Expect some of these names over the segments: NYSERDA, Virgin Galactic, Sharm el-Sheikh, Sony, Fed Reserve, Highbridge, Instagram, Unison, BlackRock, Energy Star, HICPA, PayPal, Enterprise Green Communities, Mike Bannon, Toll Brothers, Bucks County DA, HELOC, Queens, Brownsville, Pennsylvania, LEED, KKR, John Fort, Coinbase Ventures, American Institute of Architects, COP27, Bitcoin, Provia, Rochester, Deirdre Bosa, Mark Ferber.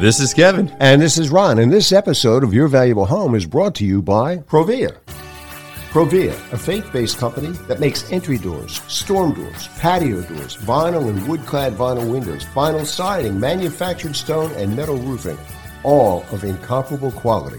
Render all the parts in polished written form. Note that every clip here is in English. This is Kevin. And this is Ron. And this episode of Your Valuable Home is brought to you by Provia. Provia, a faith-based company that makes entry doors, storm doors, patio doors, vinyl and wood-clad vinyl windows, vinyl siding, manufactured stone, and metal roofing, all of incomparable quality.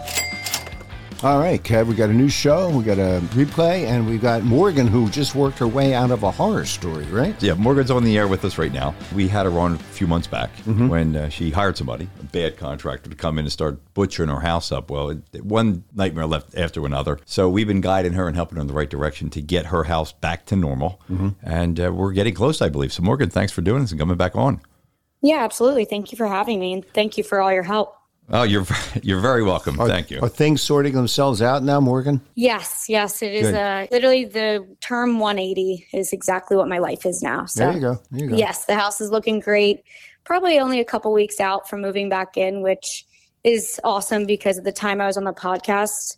All right, Kev, we got a new show, we got a replay, and we've got Morgan, who just worked her way out of a horror story, right? Yeah, Morgan's on the air with us right now. We had her on a few months back when she hired somebody, a bad contractor, to come in and start butchering her house up. Well, one nightmare left after another. So we've been guiding her and helping her in the right direction to get her house back to normal. And we're getting close, I believe. So Morgan, thanks for doing this and coming back on. Yeah, absolutely. Thank you for having me, and thank you for all your help. Oh, you're very welcome. Thank you. Are things sorting themselves out now, Morgan? Yes. It is literally the term 180 is exactly what my life is now. So There you go. Yes, the house is looking great. Probably only a couple weeks out from moving back in, which is awesome because at the time I was on the podcast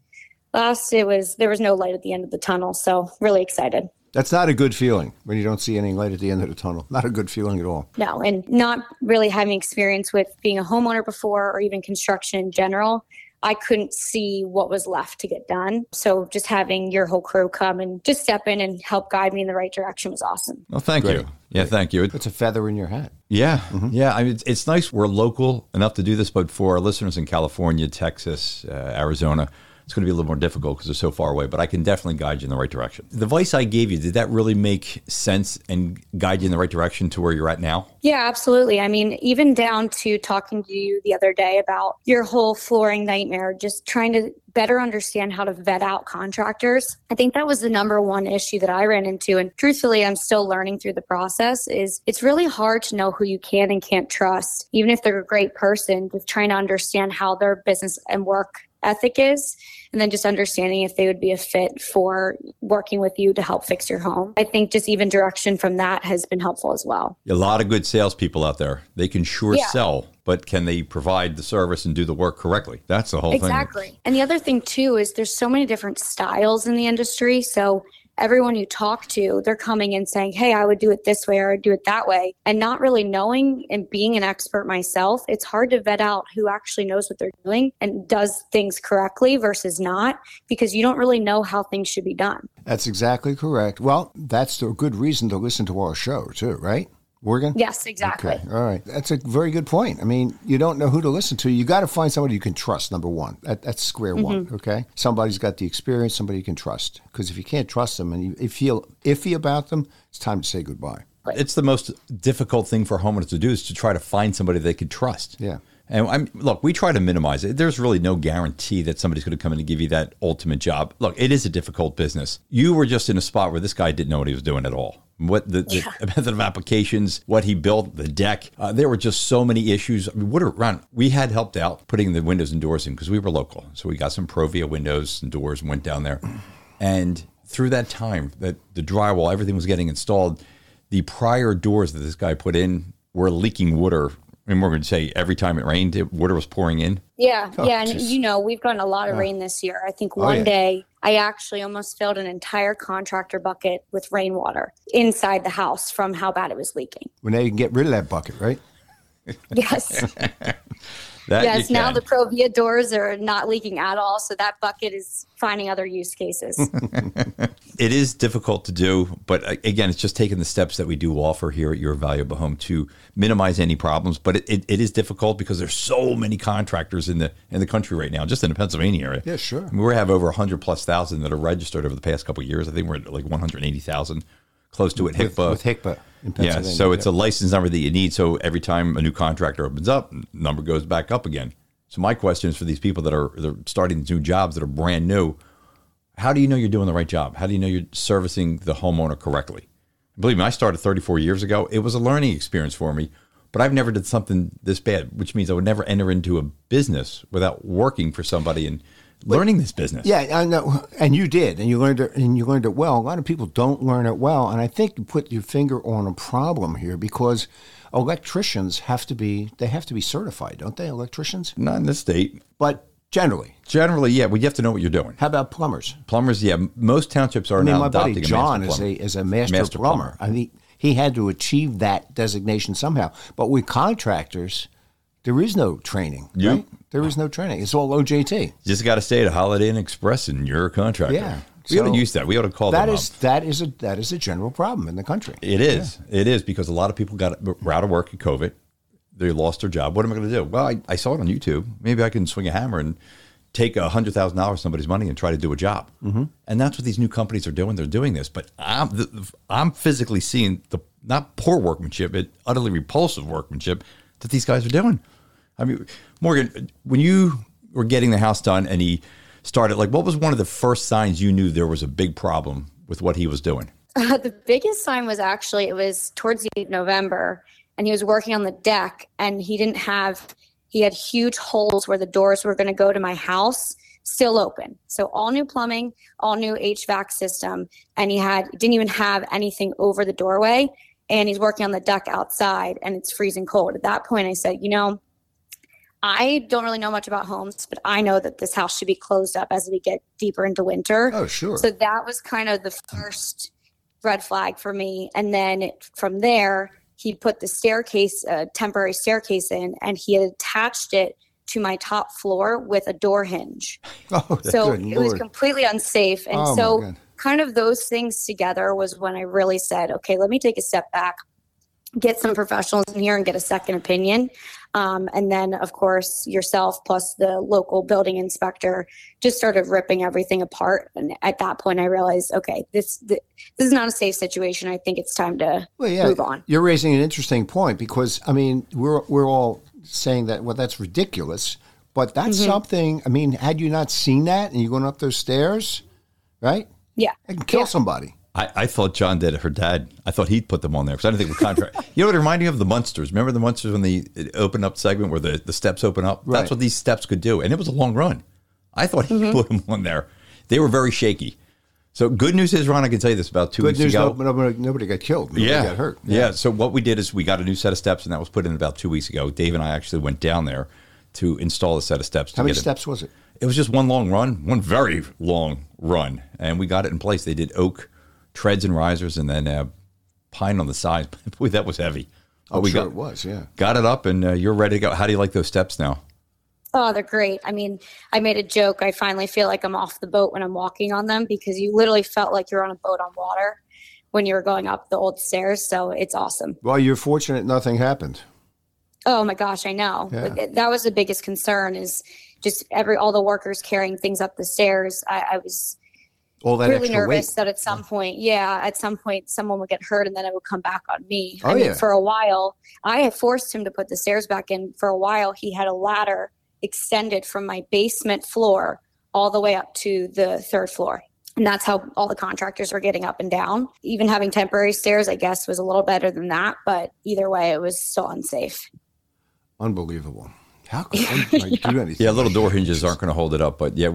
last, there was no light at the end of the tunnel. So really excited. That's not a good feeling when you don't see any light at the end of the tunnel. Not a good feeling at all. No, and not really having experience with being a homeowner before or even construction in general, I couldn't see what was left to get done. So just having your whole crew come and just step in and help guide me in the right direction was awesome. Well, thank you. Yeah, thank you. It's a feather in your hat. Yeah. Mm-hmm. Yeah. I mean, it's nice we're local enough to do this, but for our listeners in California, Texas, Arizona, it's going to be a little more difficult because they're so far away, but I can definitely guide you in the right direction. The advice I gave you, did that really make sense and guide you in the right direction to where you're at now? Yeah, absolutely. I mean, even down to talking to you the other day about your whole flooring nightmare, just trying to better understand how to vet out contractors. I think that was the number one issue that I ran into. And truthfully, I'm still learning through the process is it's really hard to know who you can and can't trust, even if they're a great person, just trying to understand how their business and work ethic is, and then just understanding if they would be a fit for working with you to help fix your home. I think just even direction from that has been helpful as well. A lot of good salespeople out there. They can sell, but can they provide the service and do the work correctly? That's the whole thing. Exactly. And the other thing too is there's so many different styles in the industry. So everyone you talk to, they're coming and saying, hey, I would do it this way or I'd do it that way. And not really knowing and being an expert myself, it's hard to vet out who actually knows what they're doing and does things correctly versus not, because you don't really know how things should be done. That's exactly correct. Well, that's a good reason to listen to our show too, right, Morgan? Yes, exactly. Okay. All right. That's a very good point. I mean, you don't know who to listen to. You got to find somebody you can trust, number one. That's square one, okay? Somebody's got the experience, somebody you can trust. Because if you can't trust them and you feel iffy about them, it's time to say goodbye. It's the most difficult thing for homeowners to do is to try to find somebody they could trust. Yeah. And look, we try to minimize it. There's really no guarantee that somebody's going to come in and give you that ultimate job. Look, it is a difficult business. You were just in a spot where this guy didn't know what he was doing at all. What the method of applications, what he built, the deck. There were just so many issues. I mean, Ron, we had helped out putting the windows and doors in because we were local. So we got some Provia windows and doors and went down there. And through that time, that the drywall, everything was getting installed. The prior doors that this guy put in were leaking water. And we're going to say every time it rained, water was pouring in. Yeah. Oh, yeah. And, you know, we've gotten a lot of rain this year. I think one day I actually almost filled an entire contractor bucket with rainwater inside the house from how bad it was leaking. Well, now you can get rid of that bucket, right? Yes. Yes, now the Provia doors are not leaking at all, so that bucket is finding other use cases. It is difficult to do, but again, it's just taking the steps that we do offer here at Your Valuable Home to minimize any problems. But it is difficult because there's so many contractors in the country right now, just in the Pennsylvania area. Yeah, sure. I mean, we have over 100,000+ that are registered over the past couple of years. I think we're at like 180,000, close to it. HICPA. With HICPA. Yeah, so it's a license number that you need. So every time a new contractor opens up, number goes back up again. So my question is for these people that are starting these new jobs that are brand new, how do you know you're doing the right job? How do you know you're servicing the homeowner correctly? Believe me, I started 34 years ago. It was a learning experience for me, but I've never did something this bad, which means I would never enter into a business without working for somebody and learning this business. Yeah, I know, and you did, and you learned it well. A lot of people don't learn it well, and I think you put your finger on a problem here because electricians have to be certified, don't they? Electricians? Not in this state, but generally, yeah, well, you have to know what you're doing. How about plumbers? Plumbers, yeah, most townships are now adopting. My buddy John is a master plumber. I mean, he had to achieve that designation somehow. But with contractors, there is no training. Yep. Right? There is no training. It's all OJT. You just got to stay at a Holiday Inn Express and you're a contractor. Yeah. We ought to use that. We ought to call them up. That is a general problem in the country. It is. Yeah. It is because a lot of people were out of work in COVID. They lost their job. What am I going to do? Well, I saw it on YouTube. Maybe I can swing a hammer and take $100,000 of somebody's money and try to do a job. Mm-hmm. And that's what these new companies are doing. They're doing this. But I'm physically seeing the not poor workmanship, but utterly repulsive workmanship that these guys are doing. I mean, Morgan, when you were getting the house done and he started, like, what was one of the first signs you knew there was a big problem with what he was doing? The biggest sign was actually, it was towards the end of November, and he was working on the deck, and he had huge holes where the doors were going to go to my house still open. So all new plumbing, all new HVAC system, and he didn't even have anything over the doorway, and he's working on the deck outside, and it's freezing cold. At that point, I said, I don't really know much about homes, but I know that this house should be closed up as we get deeper into winter. Oh, sure. So that was kind of the first red flag for me. And then from there, he put the staircase, a temporary staircase in, and he had attached it to my top floor with a door hinge. Oh, so it was completely unsafe. And so kind of those things together was when I really said, okay, let me take a step back, get some professionals in here and get a second opinion. And then, of course, yourself plus the local building inspector just started ripping everything apart. And at that point, I realized, okay, this is not a safe situation. I think it's time to move on. You're raising an interesting point because, I mean, we're all saying that, well, that's ridiculous. But that's something, I mean, had you not seen that and you're going up those stairs, right? Yeah. It can kill somebody. I thought John did it. Her dad, I thought he'd put them on there because I didn't think it was contract. You know what it reminded me of? The Munsters. Remember the Munsters when the open up segment where the steps open up? Right. That's what these steps could do. And it was a long run. I thought he put them on there. They were very shaky. So good news is, Ron, I can tell you this, about two weeks ago. Nobody got killed. Nobody got hurt. Yeah. So what we did is we got a new set of steps, and that was put in about 2 weeks ago. Dave and I actually went down there to install a set of steps. How many steps was it? It was just one very long run. And we got it in place. They did oak treads and risers, and then pine on the sides. Boy, that was heavy. Oh, it was, yeah. Got it up, and you're ready to go. How do you like those steps now? Oh, they're great. I mean, I made a joke. I finally feel like I'm off the boat when I'm walking on them because you literally felt like you're on a boat on water when you were going up the old stairs, so it's awesome. Well, you're fortunate nothing happened. Oh, my gosh, I know. Yeah. That was the biggest concern is just all the workers carrying things up the stairs. I was all that really nervous weight. That at some point, someone would get hurt and then it would come back on me. For a while, I had forced him to put the stairs back in. For a while, he had a ladder extended from my basement floor all the way up to the third floor. And that's how all the contractors were getting up and down. Even having temporary stairs, I guess, was a little better than that. But either way, it was still unsafe. Unbelievable. How could I do anything? Yeah, little door hinges aren't going to hold it up. But, yeah,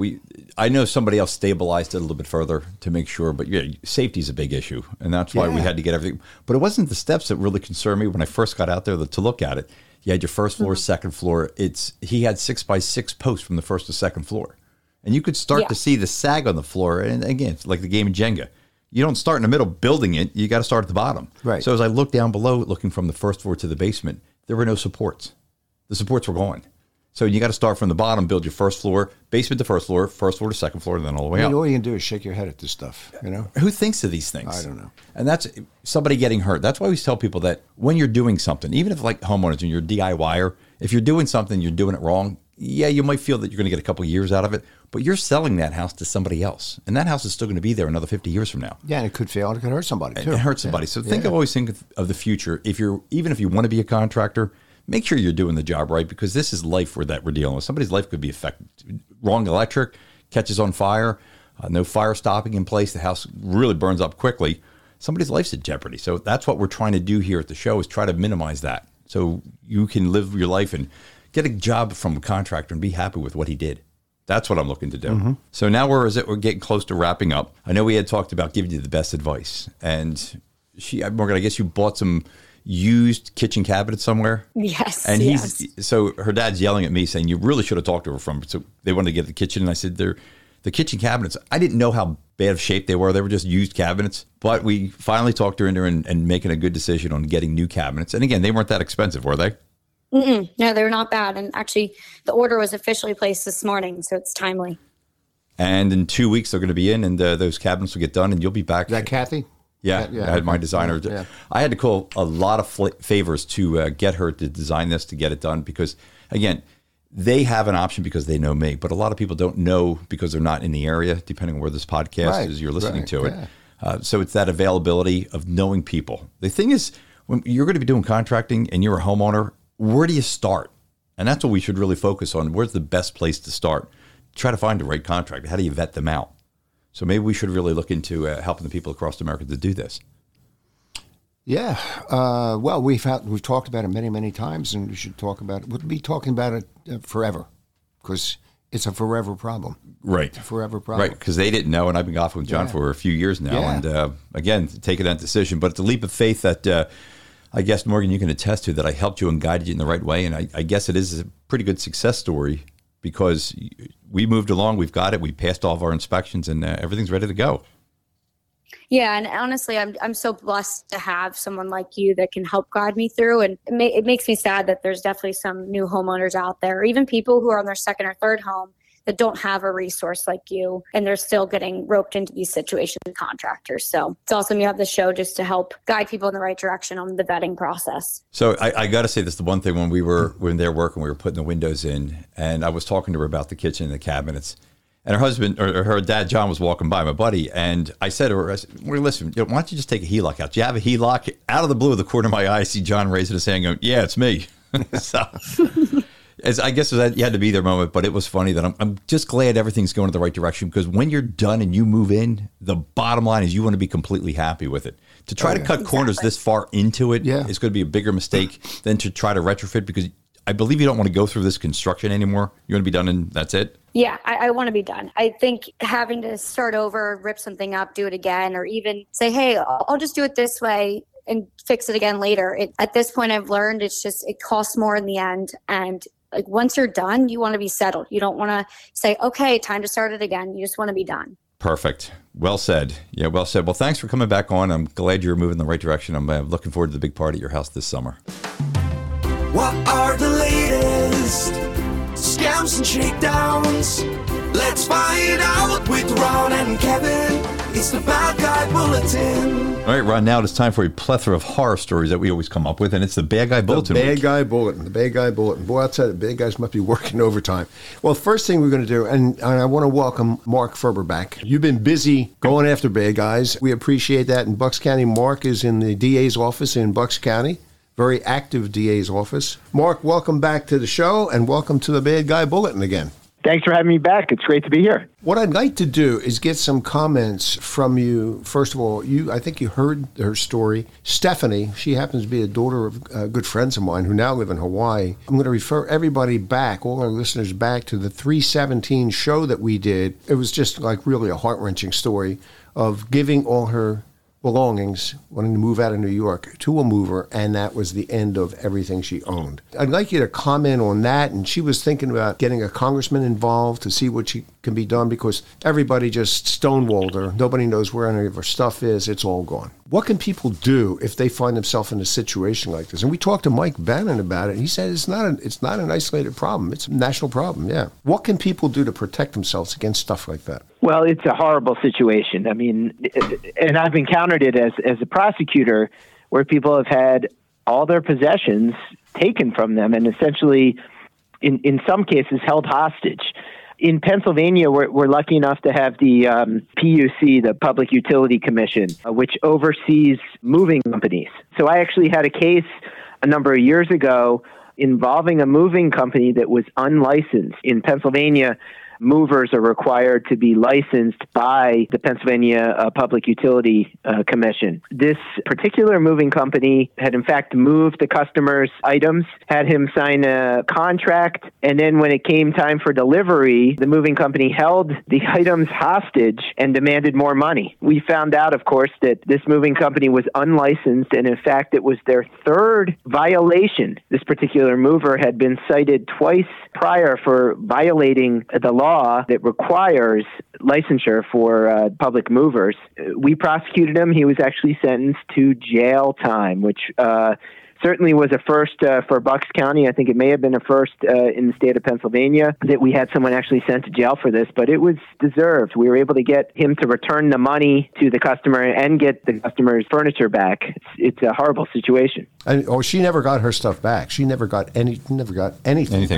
I know somebody else stabilized it a little bit further to make sure. But, yeah, safety is a big issue, and that's why we had to get everything. But it wasn't the steps that really concerned me when I first got out there to look at it. You had your first floor, second floor. He had 6x6 posts from the first to second floor. And you could start to see the sag on the floor. And, again, it's like the game of Jenga. You don't start in the middle building it. You got to start at the bottom. Right. So as I looked down below, looking from the first floor to the basement, there were no supports. The supports were gone. So you got to start from the bottom, build your first floor, basement to first floor to second floor, and then all the way up. All you can do is shake your head at this stuff, you know? Who thinks of these things? I don't know. And that's somebody getting hurt. That's why we tell people that when you're doing something, even if like homeowners and you're a DIYer, if you're doing something, you're doing it wrong, yeah, you might feel that you're going to get a couple of years out of it, but you're selling that house to somebody else. And that house is still going to be there another 50 years from now. Yeah, and it could fail. And it could hurt somebody, too. It hurts somebody. Yeah. So think of the future. Even if you want to be a contractor, make sure you're doing the job right, because this is life that we're dealing with. Somebody's life could be affected. Wrong electric, catches on fire, no fire stopping in place. The house really burns up quickly. Somebody's life's in jeopardy. So that's what we're trying to do here at the show, is try to minimize that so you can live your life and get a job from a contractor and be happy with what he did. That's what I'm looking to do. Mm-hmm. So now we're getting close to wrapping up. I know we had talked about giving you the best advice. And Morgan, I guess you bought some used kitchen cabinets somewhere. Yes. And so her dad's yelling at me saying, you really should have talked to her from. So they wanted to get the kitchen. And I said, the kitchen cabinets, I didn't know how bad of shape they were. They were just used cabinets. But we finally talked her into and making a good decision on getting new cabinets. And again, they weren't that expensive, were they? Mm-mm. No, they're not bad. And actually, the order was officially placed this morning, so it's timely. And in 2 weeks, they're going to be in, and those cabinets will get done, and you'll be back. Is that Kathy? Yeah, I had my designer. Yeah. I had to call a lot of favors to get her to design this, to get it done, because, again, they have an option because they know me. But a lot of people don't know because they're not in the area, depending on where this podcast is, you're listening to it. Yeah. So it's that availability of knowing people. The thing is, when you're going to be doing contracting and you're a homeowner, where do you start? And that's what we should really focus on. Where's the best place to start? Try to find the right contractor. How do you vet them out? So maybe we should really look into helping the people across America to do this. Yeah. Well, we've talked about it many, many times, and we should talk about it. We'll be talking about it forever, because it's a forever problem. Right. It's a forever problem. Right, because they didn't know, and I've been golfing with John for a few years now. Yeah. And again, taking that decision. But it's a leap of faith that... I guess, Morgan, you can attest to that. I helped you and guided you in the right way. And I guess it is a pretty good success story, because we moved along. We've got it. We passed all of our inspections, and everything's ready to go. Yeah. And honestly, I'm so blessed to have someone like you that can help guide me through. And it makes me sad that there's definitely some new homeowners out there, or even people who are on their second or third home that don't have a resource like you, and they're still getting roped into these situations with contractors. So it's awesome you have the show just to help guide people in the right direction on the vetting process. So I got to say this, the one thing when they were working, we were putting the windows in, and I was talking to her about the kitchen and the cabinets, and her husband, or her dad, John, was walking by, my buddy, and I said to her, well, listen, why don't you just take a HELOC out? Do you have a HELOC? Out of the blue, of the corner of my eye, I see John raising his hand going, yeah, it's me. So... I guess that you had to be their moment, but it was funny that I'm just glad everything's going in the right direction, because when you're done and you move in, the bottom line is you want to be completely happy with it. To try to cut corners this far into it is going to be a bigger mistake than to try to retrofit, because I believe you don't want to go through this construction anymore. You want to be done and that's it? Yeah, I want to be done. I think having to start over, rip something up, do it again, or even say, hey, I'll just do it this way and fix it again later. At this point, I've learned it costs more in the end, and like once you're done, you want to be settled. You don't want to say, okay, time to start it again. You just want to be done. Perfect. Well said. Yeah, well said. Well, thanks for coming back on. I'm glad you're moving in the right direction. I'm looking forward to the big party at your house this summer. What are the latest scams and shakedowns? Let's find out with Ron and Kevin. It's the Bad Guy Bulletin. All right, Ron, now it is time for a plethora of horror stories that we always come up with, and it's the Bad Guy Bulletin. The Bad Guy Bulletin. Boy, I'll tell you, the bad guys must be working overtime. Well, first thing we're going to do, and I want to welcome Mark Ferber back. You've been busy going after bad guys. We appreciate that. In Bucks County, Mark is in the DA's office in Bucks County. Very active DA's office. Mark, welcome back to the show, and welcome to the Bad Guy Bulletin again. Thanks for having me back. It's great to be here. What I'd like to do is get some comments from you. First of all, I think you heard her story. Stephanie, she happens to be a daughter of good friends of mine who now live in Hawaii. I'm going to refer everybody back, all our listeners back, to the 317 show that we did. It was just like really a heart-wrenching story of giving all her belongings, wanting to move out of New York to a mover, and that was the end of everything she owned. I'd like you to comment on that, and she was thinking about getting a congressman involved to see what she can be done, because everybody just stonewalled her. Nobody knows where any of her stuff is. It's all gone. What can people do if they find themselves in a situation like this? And we talked to Mike Bannon about it, and he said it's not an isolated problem. It's a national problem, yeah. What can people do to protect themselves against stuff like that? Well, it's a horrible situation. I mean, and I've encountered it as a prosecutor, where people have had all their possessions taken from them and essentially, in some cases, held hostage. In Pennsylvania, we're lucky enough to have the PUC, the Public Utility Commission, which oversees moving companies. So I actually had a case a number of years ago involving a moving company that was unlicensed. In Pennsylvania, movers are required to be licensed by the Pennsylvania Public Utility Commission. This particular moving company had, in fact, moved the customer's items, had him sign a contract, and then when it came time for delivery, the moving company held the items hostage and demanded more money. We found out, of course, that this moving company was unlicensed, and in fact, it was their third violation. This particular mover had been cited twice prior for violating the law that requires licensure for public movers. We prosecuted him. He was actually sentenced to jail time, which certainly was a first for Bucks County. I think it may have been a first in the state of Pennsylvania that we had someone actually sent to jail for this, but it was deserved. We were able to get him to return the money to the customer and get the customer's furniture back. It's a horrible situation. And she never got her stuff back. She never got anything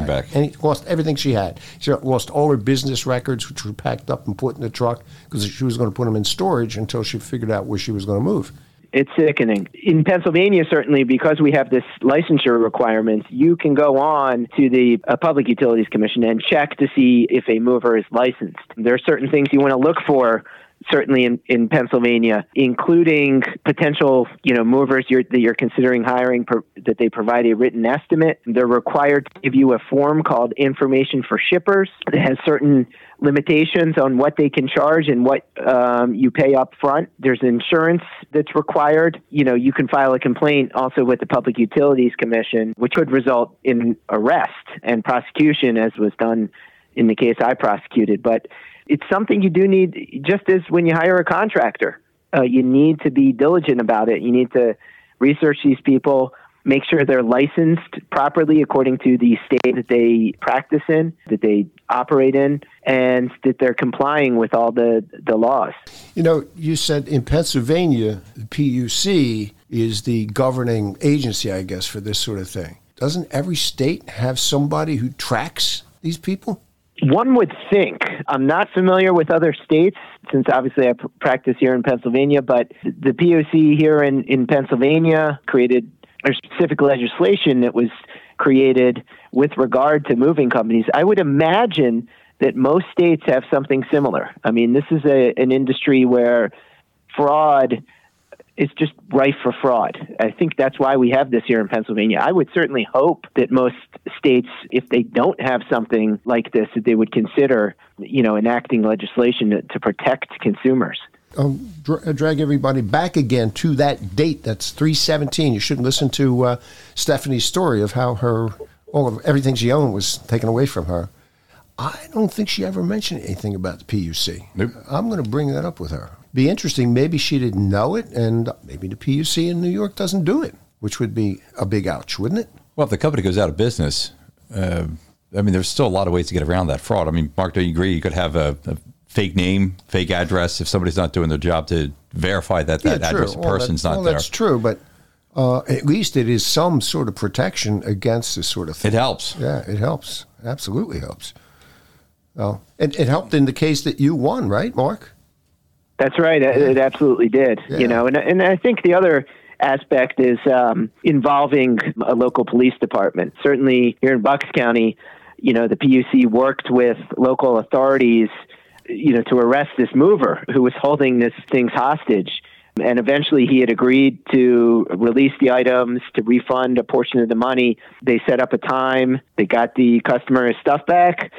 back. And lost everything she had. She lost all her business records, which were packed up and put in the truck because she was going to put them in storage until she figured out where she was going to move. It's sickening. In Pennsylvania, certainly, because we have this licensure requirement, you can go on to the Public Utilities Commission and check to see if a mover is licensed. There are certain things you want to look for, certainly in Pennsylvania, including potential, movers that you're considering hiring, that they provide a written estimate. They're required to give you a form called Information for Shippers that has certain limitations on what they can charge and what you pay up front. There's insurance that's required. You can file a complaint also with the Public Utilities Commission, which would result in arrest and prosecution, as was done in the case I prosecuted. But it's something you do need, just as when you hire a contractor. You need to be diligent about it. You need to research these people, make sure they're licensed properly according to the state that they practice in, that they operate in, and that they're complying with all the laws. You said in Pennsylvania, the PUC is the governing agency, I guess, for this sort of thing. Doesn't every state have somebody who tracks these people? One would think. I'm not familiar with other states, since obviously I practice here in Pennsylvania, but the POC here in Pennsylvania created a specific legislation that was created with regard to moving companies. I would imagine that most states have something similar. I mean, this is an industry where fraud is just rife for fraud. I think that's why we have this here in Pennsylvania. I would certainly hope that most states, if they don't have something like this, that they would consider, enacting legislation to protect consumers. I'll drag everybody back again to that date. That's 3/17. You should listen to Stephanie's story of how everything she owned was taken away from her. I don't think she ever mentioned anything about the PUC. Nope. I'm going to bring that up with her. Be interesting. Maybe she didn't know it, and maybe the PUC in New York doesn't do it, which would be a big ouch, wouldn't it? Well, if the company goes out of business, there's still a lot of ways to get around that fraud. I mean, Mark, do you agree? You could have a fake name, fake address, if somebody's not doing their job to verify that address or person's not there. That's true, but at least it is some sort of protection against this sort of thing. It helps. Yeah, it helps. Absolutely helps. Well, it helped in the case that you won, right, Mark? That's right. It absolutely did. Yeah. And I think the other aspect is involving a local police department. Certainly here in Bucks County, the PUC worked with local authorities, to arrest this mover who was holding this thing's hostage. And eventually he had agreed to release the items, to refund a portion of the money. They set up a time. They got the customer's stuff back.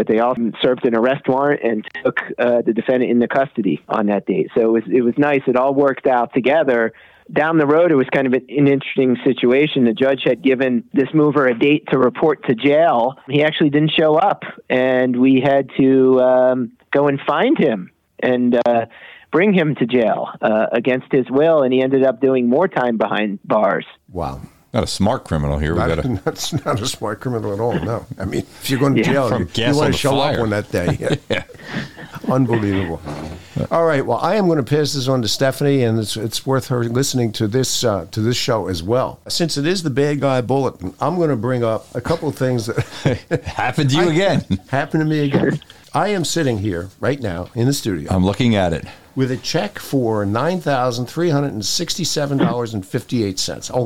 but they also served an arrest warrant and took the defendant into custody on that date. So it was nice. It all worked out together. Down the road, it was kind of an interesting situation. The judge had given this mover a date to report to jail. He actually didn't show up, and we had to go and find him and bring him to jail against his will, and he ended up doing more time behind bars. Wow. Not a smart criminal here. That's not a smart criminal at all, no. I mean, if you're going to jail, you want to show up on that day. Yeah. Yeah. Unbelievable. All right, well, I am going to pass this on to Stephanie, and it's worth her listening to this show as well. Since it is the bad guy bulletin, I'm going to bring up a couple of things that... Happened to you again. Happened to me again. I am sitting here right now in the studio. I'm looking at it. With a check for $9,367.58. It's a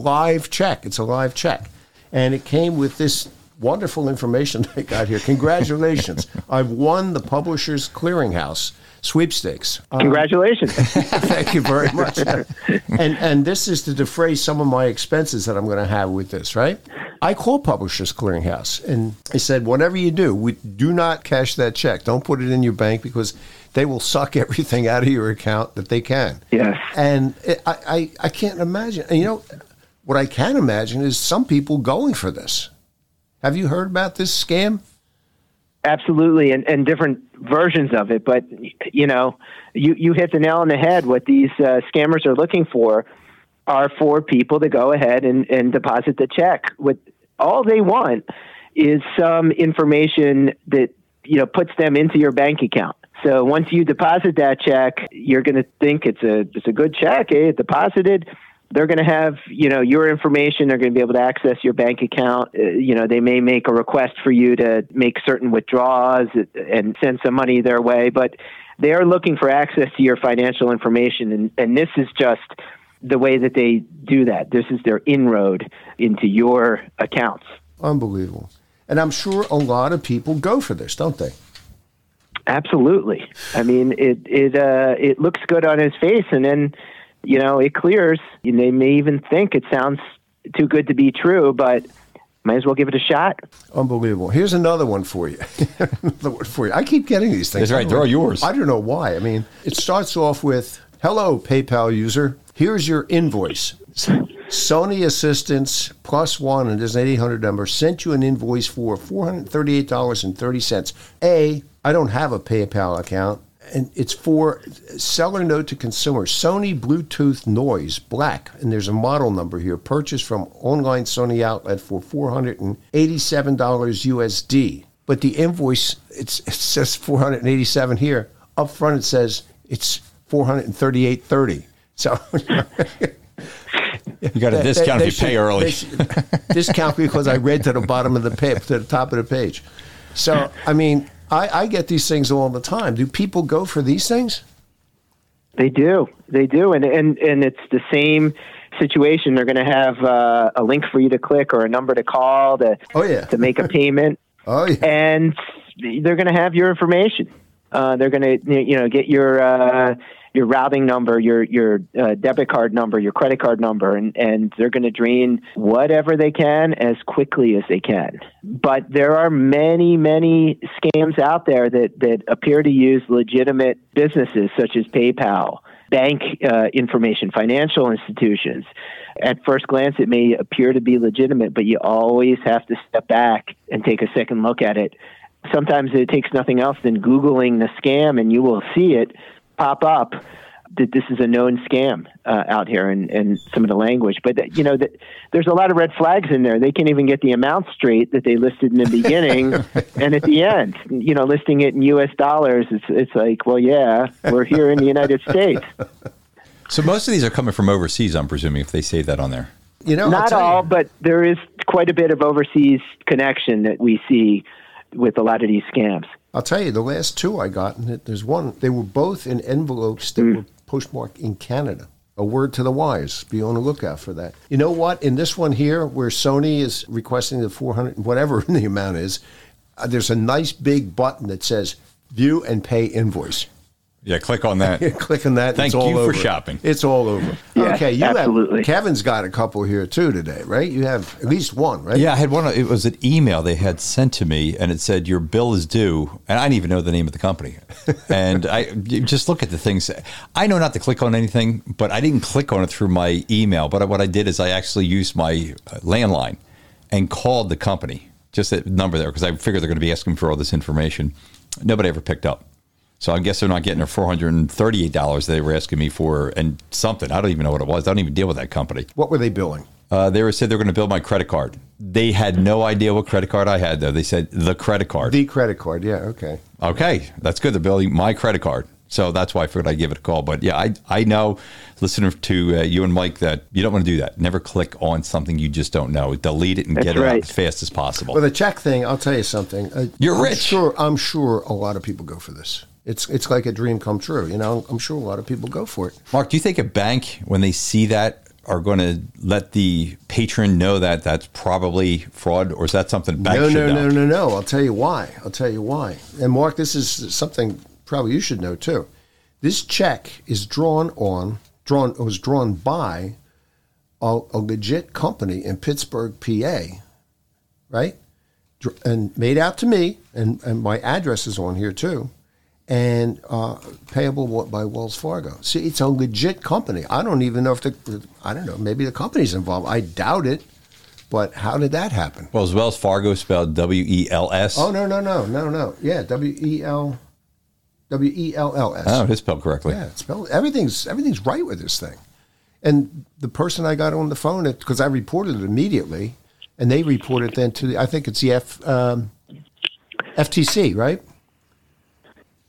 live check. And it came with this wonderful information I got here. Congratulations. I've won the Publishers Clearing House sweepstakes. Congratulations. Thank you very much. And this is to defray some of my expenses that I'm going to have with this, right? I called Publishers Clearing House, and I said, whatever you do, we do not cash that check. Don't put it in your bank because they will suck everything out of your account that they can. Yes. And I can't imagine. And, you know, what I can imagine is some people going for this. Have you heard about this scam? Absolutely, and different versions of it. But, you know, you hit the nail on the head. What these scammers are looking for are for people to go ahead and deposit the check. With all they want is some information that, you know, puts them into your bank account. So once you deposit that check, you're going to think it's a good check. It deposited. They're going to have, you know, your information. They're going to be able to access your bank account. You know, they may make a request for you to make certain withdrawals and send some money their way. But they are looking for access to your financial information. And this is just the way that they do that. This is their inroad into your accounts. Unbelievable. And I'm sure a lot of people go for this, don't they? Absolutely. I mean, it looks good on his face, and then, you know, it clears. And they may even think it sounds too good to be true, but might as well give it a shot. Unbelievable. Here's another one for you. I keep getting these things. That's right. They're all yours. I don't know why. I mean, it starts off with, hello, PayPal user. Here's your invoice. Sony assistance +1 and there's an 800 number sent you an invoice for $438.30. I don't have a PayPal account, and it's for seller note to consumer, Sony Bluetooth Noise Black, and there's a model number here, purchased from online Sony outlet for $487 USD. But the invoice, it says $487 here. Up front, it says it's $438.30. So you got a discount if you pay early. Discount because I read to the bottom of the page, to the top of the page. So I mean, I get these things all the time. Do people go for these things? They do, and it's the same situation. They're going to have a link for you to click or a number to call to make a payment. Oh yeah, and they're going to have your information. They're going to get your routing number, your debit card number, your credit card number, and they're going to drain whatever they can as quickly as they can. But there are many, many scams out there that appear to use legitimate businesses such as PayPal, bank information, financial institutions. At first glance, it may appear to be legitimate, but you always have to step back and take a second look at it. Sometimes it takes nothing else than Googling the scam, and you will see it pop up that this is a known scam out here and some of the language. But, you know, there's a lot of red flags in there. They can't even get the amount straight that they listed in the beginning and at the end. You know, listing it in U.S. dollars, it's like, well, yeah, we're here in the United States. So most of these are coming from overseas, I'm presuming, if they say that on there. You know, not all, but there is quite a bit of overseas connection that we see with a lot of these scams. I'll tell you, the last two I got, and there's one, they were both in envelopes that were postmarked in Canada. A word to the wise. Be on the lookout for that. You know what? In this one here, where Sony is requesting the 400, whatever the amount is, there's a nice big button that says, view and pay invoice. Yeah, click on that. Click on that. Thank it's all you over. For shopping. It's all over. Yeah, okay, you absolutely. Have, Kevin's got a couple here too today, right? You have at least one, right? Yeah, I had one. It was an email they had sent to me, and it said, your bill is due. And I didn't even know the name of the company. And I just look at the things. I know not to click on anything, but I didn't click on it through my email. But what I did is I actually used my landline and called the company, just that number there, because I figured they're going to be asking for all this information. Nobody ever picked up. So I guess they're not getting their $438 they were asking me for and something. I don't even know what it was. I don't even deal with that company. What were they billing? They said they were going to bill my credit card. They had no idea what credit card I had, though. They said the credit card. The credit card, yeah, okay. Okay, that's good. They're billing my credit card. So that's why I figured I'd give it a call. But yeah, I know, listening to you and Mike, that you don't want to do that. Never click on something you just don't know. Delete it and that's get it right. out as fast as possible. Well, the check thing, I'll tell you something. You're rich. I'm sure a lot of people go for this. It's like a dream come true. You know, I'm sure a lot of people go for it. Mark, do you think a bank, when they see that, are going to let the patron know that that's probably fraud, or is that something banks should know? No. I'll tell you why. And Mark, this is something probably you should know too. This check is drawn by a legit company in Pittsburgh, PA, right? And made out to me, and my address is on here too. And payable by Wells Fargo. See, it's a legit company. I don't even know if maybe the company's involved. I doubt it, but how did that happen? Well, is Wells Fargo spelled W-E-L-S? Oh, no. Yeah, W-E-L-L-S. Oh, it's spelled correctly. Yeah, it's spelled, everything's right with this thing. And the person I got on the phone, because I reported it immediately, and they reported then to I think it's the FTC, right?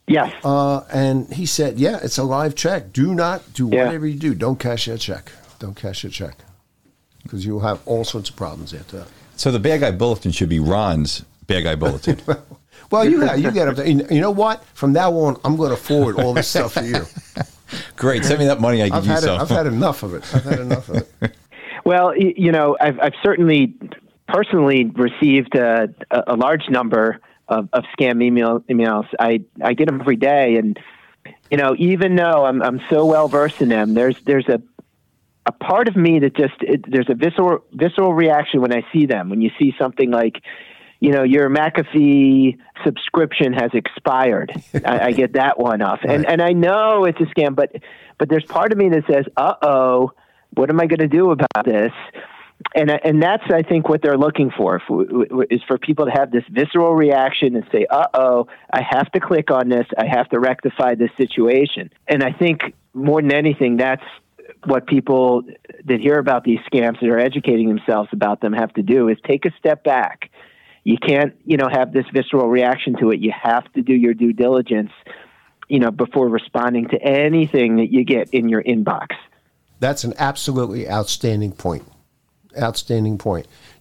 Yes. And he said, yeah, it's a live check. Do not do whatever you do. Don't cash that check. Don't cash that check. Because you'll have all sorts of problems after that. So the Bad Guy Bulletin should be Ron's Bad Guy Bulletin. Well, you get up there. You know what? From now on, I'm going to forward all this stuff to you. Great. Send me that money. I can use some. I've had enough of it. Well, you know, I've certainly personally received a large number of scam emails. I get them every day, and you know, even though I'm so well versed in them, there's a part of me that there's a visceral reaction when I see them. When you see something like, you know, your McAfee subscription has expired, I get that one off, and I know it's a scam, but there's part of me that says, uh-oh, what am I going to do about this? And that's, I think, what they're looking for is for people to have this visceral reaction and say, uh-oh, I have to click on this. I have to rectify this situation. And I think more than anything, that's what people that hear about these scams that are educating themselves about them have to do, is take a step back. You can't, you know, have this visceral reaction to it. You have to do your due diligence, you know, before responding to anything that you get in your inbox. That's an absolutely outstanding point.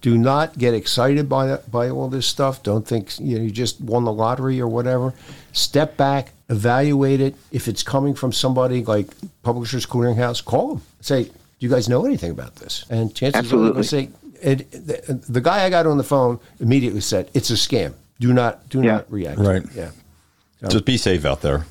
Do not get excited by all this stuff. Don't think you just won the lottery or whatever. Step back, evaluate it. If it's coming from somebody like Publishers Clearing House, call them. Say, do you guys know anything about this? And chances absolutely. Are, say, the guy I got on the phone immediately said, it's a scam. Do not react. Right. Yeah. Just be safe out there.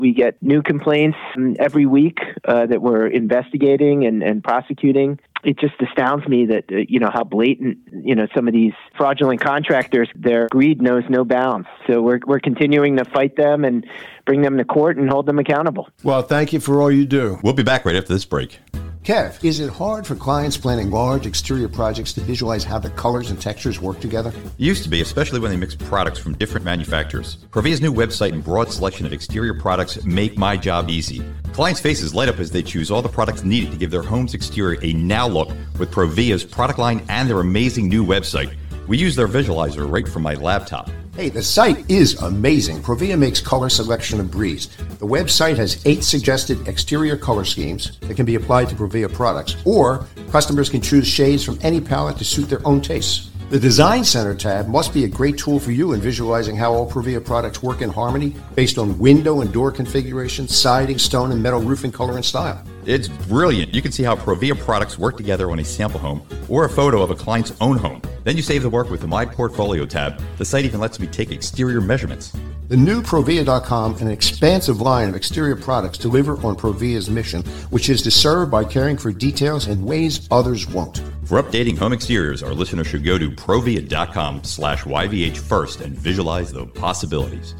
We get new complaints every week that we're investigating and prosecuting. It just astounds me that, you know, how blatant, you know, some of these fraudulent contractors, their greed knows no bounds. So we're continuing to fight them and bring them to court and hold them accountable. Well, thank you for all you do. We'll be back right after this break. Kev, is it hard for clients planning large exterior projects to visualize how the colors and textures work together? It used to be, especially when they mix products from different manufacturers. Provia's new website and broad selection of exterior products make my job easy. Clients' faces light up as they choose all the products needed to give their home's exterior a now look with Provia's product line and their amazing new website. We use their visualizer right from my laptop. Hey, the site is amazing. Provia makes color selection a breeze. The website has 8 suggested exterior color schemes that can be applied to Provia products, or customers can choose shades from any palette to suit their own tastes. The Design Center tab must be a great tool for you in visualizing how all Provia products work in harmony based on window and door configuration, siding, stone, and metal roofing color and style. It's brilliant. You can see how Provia products work together on a sample home or a photo of a client's own home. Then you save the work with the My Portfolio tab. The site even lets me take exterior measurements. The new Provia.com and an expansive line of exterior products deliver on Provia's mission, which is to serve by caring for details in ways others won't. For updating home exteriors, our listeners should go to Provia.com/YVH first and visualize the possibilities.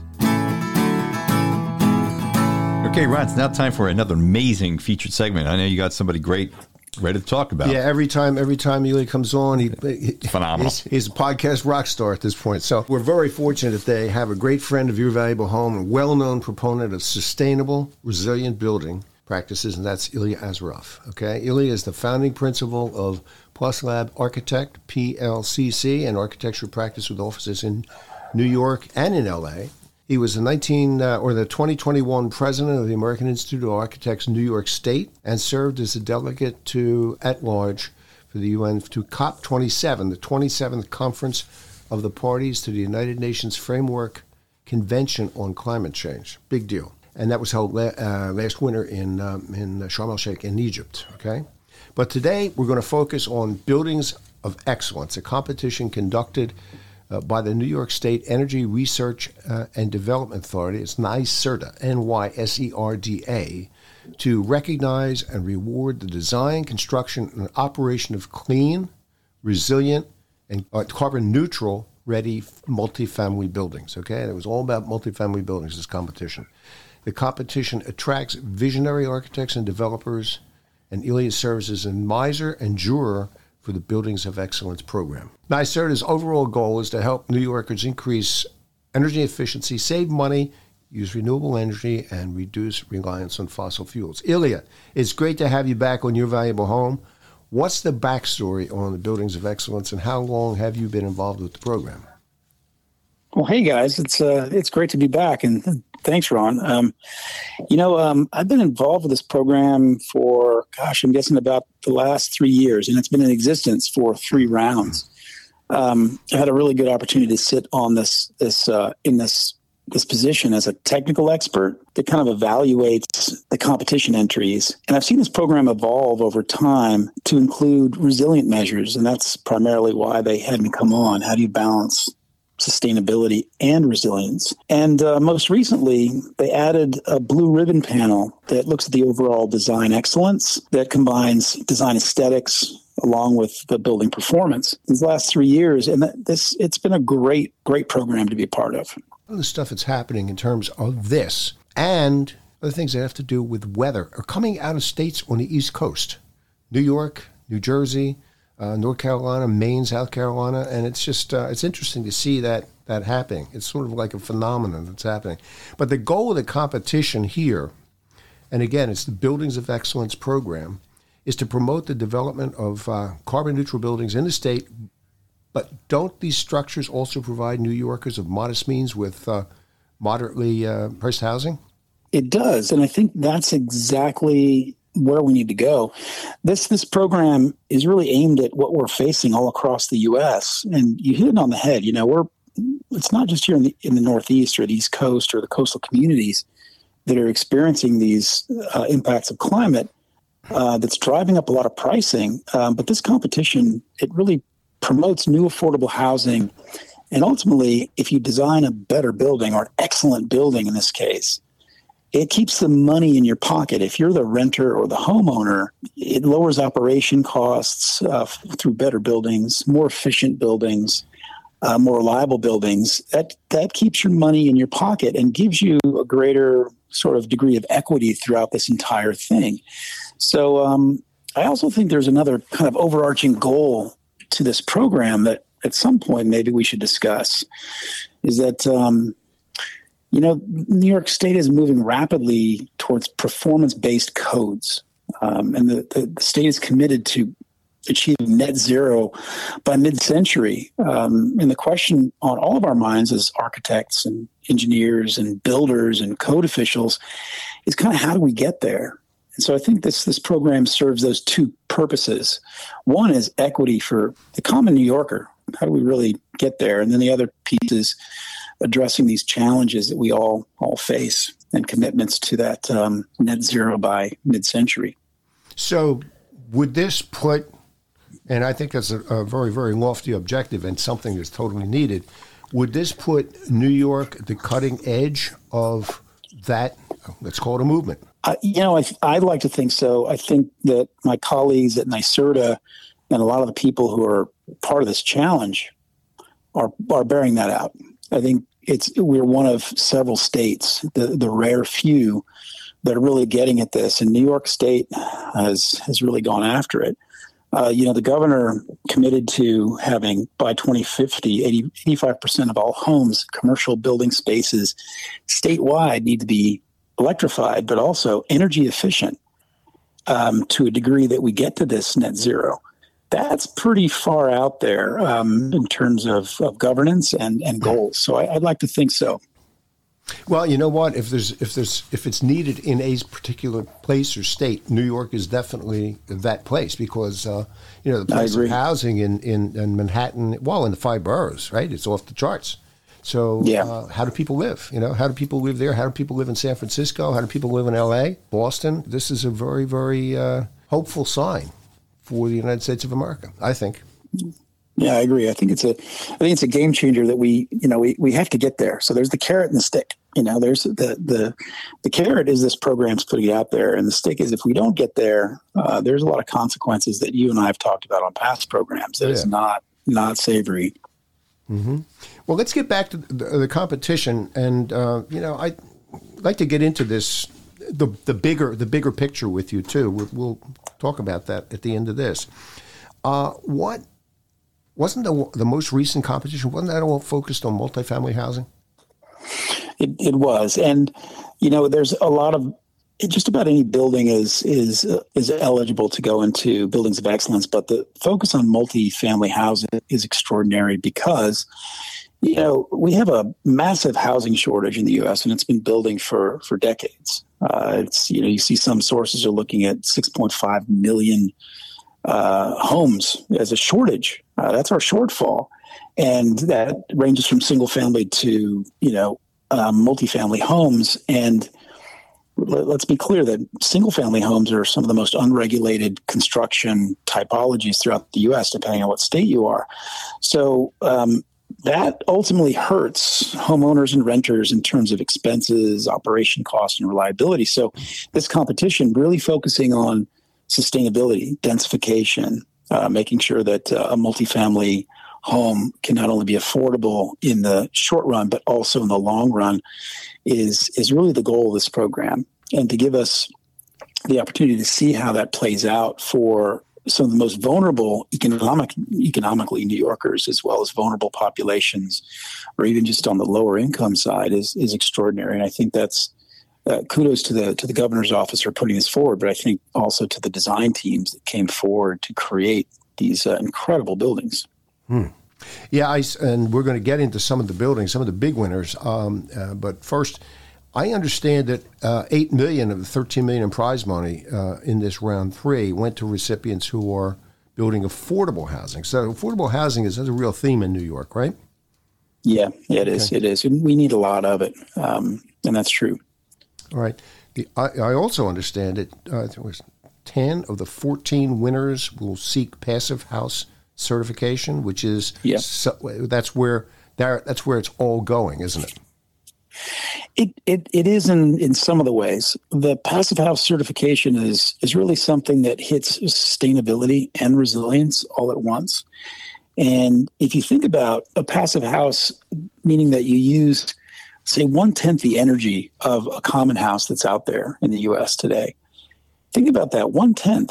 Okay, Ron, it's now time for another amazing featured segment. I know you got somebody great ready to talk about. Yeah, every time Ilya comes on, phenomenal. He's a podcast rock star at this point. So we're very fortunate today to have a great friend of Your Valuable Home, a well-known proponent of sustainable, resilient building practices, and that's Ilya Azaroff. Okay, Ilya is the founding principal of PlusLab Architect, PLCC, an architecture practice with offices in New York and in L.A. He was the 2021 president of the American Institute of Architects, New York State, and served as a delegate at large for the UN to COP27, the 27th Conference of the Parties to the United Nations Framework Convention on Climate Change. Big deal. And that was held last winter in Sharm el-Sheikh in Egypt. Okay, but today we're going to focus on Buildings of Excellence, a competition conducted by the New York State Energy Research and Development Authority. It's NYSERDA, N-Y-S-E-R-D-A, to recognize and reward the design, construction, and operation of clean, resilient, and carbon-neutral ready multifamily buildings. Okay, and it was all about multifamily buildings, this competition. The competition attracts visionary architects and developers, and Ilya serves as an advisor and juror for the Buildings of Excellence program. NYSERDA's overall goal is to help New Yorkers increase energy efficiency, save money, use renewable energy, and reduce reliance on fossil fuels. Ilya, it's great to have you back on Your Valuable Home. What's the backstory on the Buildings of Excellence, and how long have you been involved with the program? Well, hey guys, it's great to be back, and thanks, Ron. I've been involved with this program for, I'm guessing about the last 3 years, and it's been in existence for 3 rounds. I had a really good opportunity to sit on this position as a technical expert that kind of evaluates the competition entries. And I've seen this program evolve over time to include resilient measures, and that's primarily why they had me come on. How do you balance sustainability and resilience? And most recently, they added a blue ribbon panel that looks at the overall design excellence that combines design aesthetics along with the building performance. These last 3 years, and it's been a great, great program to be a part of. All the stuff that's happening in terms of this and other things that have to do with weather are coming out of states on the East Coast, New York, New Jersey, North Carolina, Maine, South Carolina, and it's just it's interesting to see that happening. It's sort of like a phenomenon that's happening. But the goal of the competition here, and again, it's the Buildings of Excellence program, is to promote the development of carbon-neutral buildings in the state. But don't these structures also provide New Yorkers of modest means with moderately priced housing? It does, and I think that's exactly where we need to go. This program is really aimed at what we're facing all across the U.S. And you hit it on the head. It's not just here in the Northeast or the East Coast or the coastal communities that are experiencing these impacts of climate that's driving up a lot of pricing. But this competition, it really promotes new affordable housing. And ultimately, if you design a better building or an excellent building in this case, it keeps the money in your pocket. If you're the renter or the homeowner, it lowers operation costs through better buildings, more efficient buildings, more reliable buildings. That keeps your money in your pocket and gives you a greater sort of degree of equity throughout this entire thing. So I also think there's another kind of overarching goal to this program that at some point maybe we should discuss, is that New York State is moving rapidly towards performance-based codes, and the state is committed to achieving net zero by mid-century. And the question on all of our minds as architects and engineers and builders and code officials is kind of how do we get there? And so I think this program serves those two purposes. One is equity for the common New Yorker. How do we really get there? And then the other piece is addressing these challenges that we all face and commitments to that net zero by mid-century. So would this put, and I think that's a very, very lofty objective and something that's totally needed, Would this put New York at the cutting edge of that, let's call it a movement? I'd like to think so. I think that my colleagues at NYSERDA and a lot of the people who are part of this challenge are bearing that out. I think we're one of several states, the rare few, that are really getting at this. And New York State has really gone after it. The governor committed to having, by 2050, 85% of all homes, commercial building spaces statewide need to be electrified, but also energy efficient to a degree that we get to this net zero. That's pretty far out there in terms of governance and goals. So I'd like to think so. Well, you know what? If it's needed in a particular place or state, New York is definitely that place because the price of housing in Manhattan, well, in the five boroughs, right? It's off the charts. So, how do people live? How do people live there? How do people live in San Francisco? How do people live in L.A., Boston? This is a very, very hopeful sign for the United States of America, I think. Yeah, I agree. I think it's a game changer that we have to get there. So there's the carrot and the stick. There's the carrot is this program's putting out there, and the stick is if we don't get there, there's a lot of consequences that you and I have talked about on past programs. That is not savory. Mm-hmm. Well, let's get back to the competition, and I'd like to get into this the bigger picture with you too. We'll talk about that at the end of this. Wasn't the most recent competition, wasn't that all focused on multifamily housing? It was. And, there's a lot of, just about any building is eligible to go into Buildings of Excellence. But the focus on multifamily housing is extraordinary because, we have a massive housing shortage in the U.S. and it's been building for decades. You see some sources are looking at 6.5 million homes as a shortage. That's our shortfall. And that ranges from single family to, multifamily homes. And let's be clear that single family homes are some of the most unregulated construction typologies throughout the U.S., depending on what state you are. So that ultimately hurts homeowners and renters in terms of expenses, operation costs, and reliability. So this competition really focusing on sustainability, densification, making sure that a multifamily home can not only be affordable in the short run, but also in the long run is really the goal of this program. And to give us the opportunity to see how that plays out for some of the most vulnerable economically New Yorkers, as well as vulnerable populations, or even just on the lower income side is extraordinary. And I think that's, kudos to the governor's office for putting this forward, but I think also to the design teams that came forward to create these incredible buildings. Hmm. Yeah, and we're going to get into some of the buildings, some of the big winners. But first, I understand that 8 million of the 13 million in prize money in this round three went to recipients who are building affordable housing. So affordable housing is a real theme in New York, right? Yeah, it is. It is. We need a lot of it, and that's true. All right. I also understand that there was 10 of the 14 winners will seek passive house certification, which is that's where it's all going, isn't it? It is in some of the ways. The passive house certification is really something that hits sustainability and resilience all at once. And if you think about a passive house, meaning that you use say 1/10 the energy of a common house that's out there in the U.S. today. Think about that, 1/10.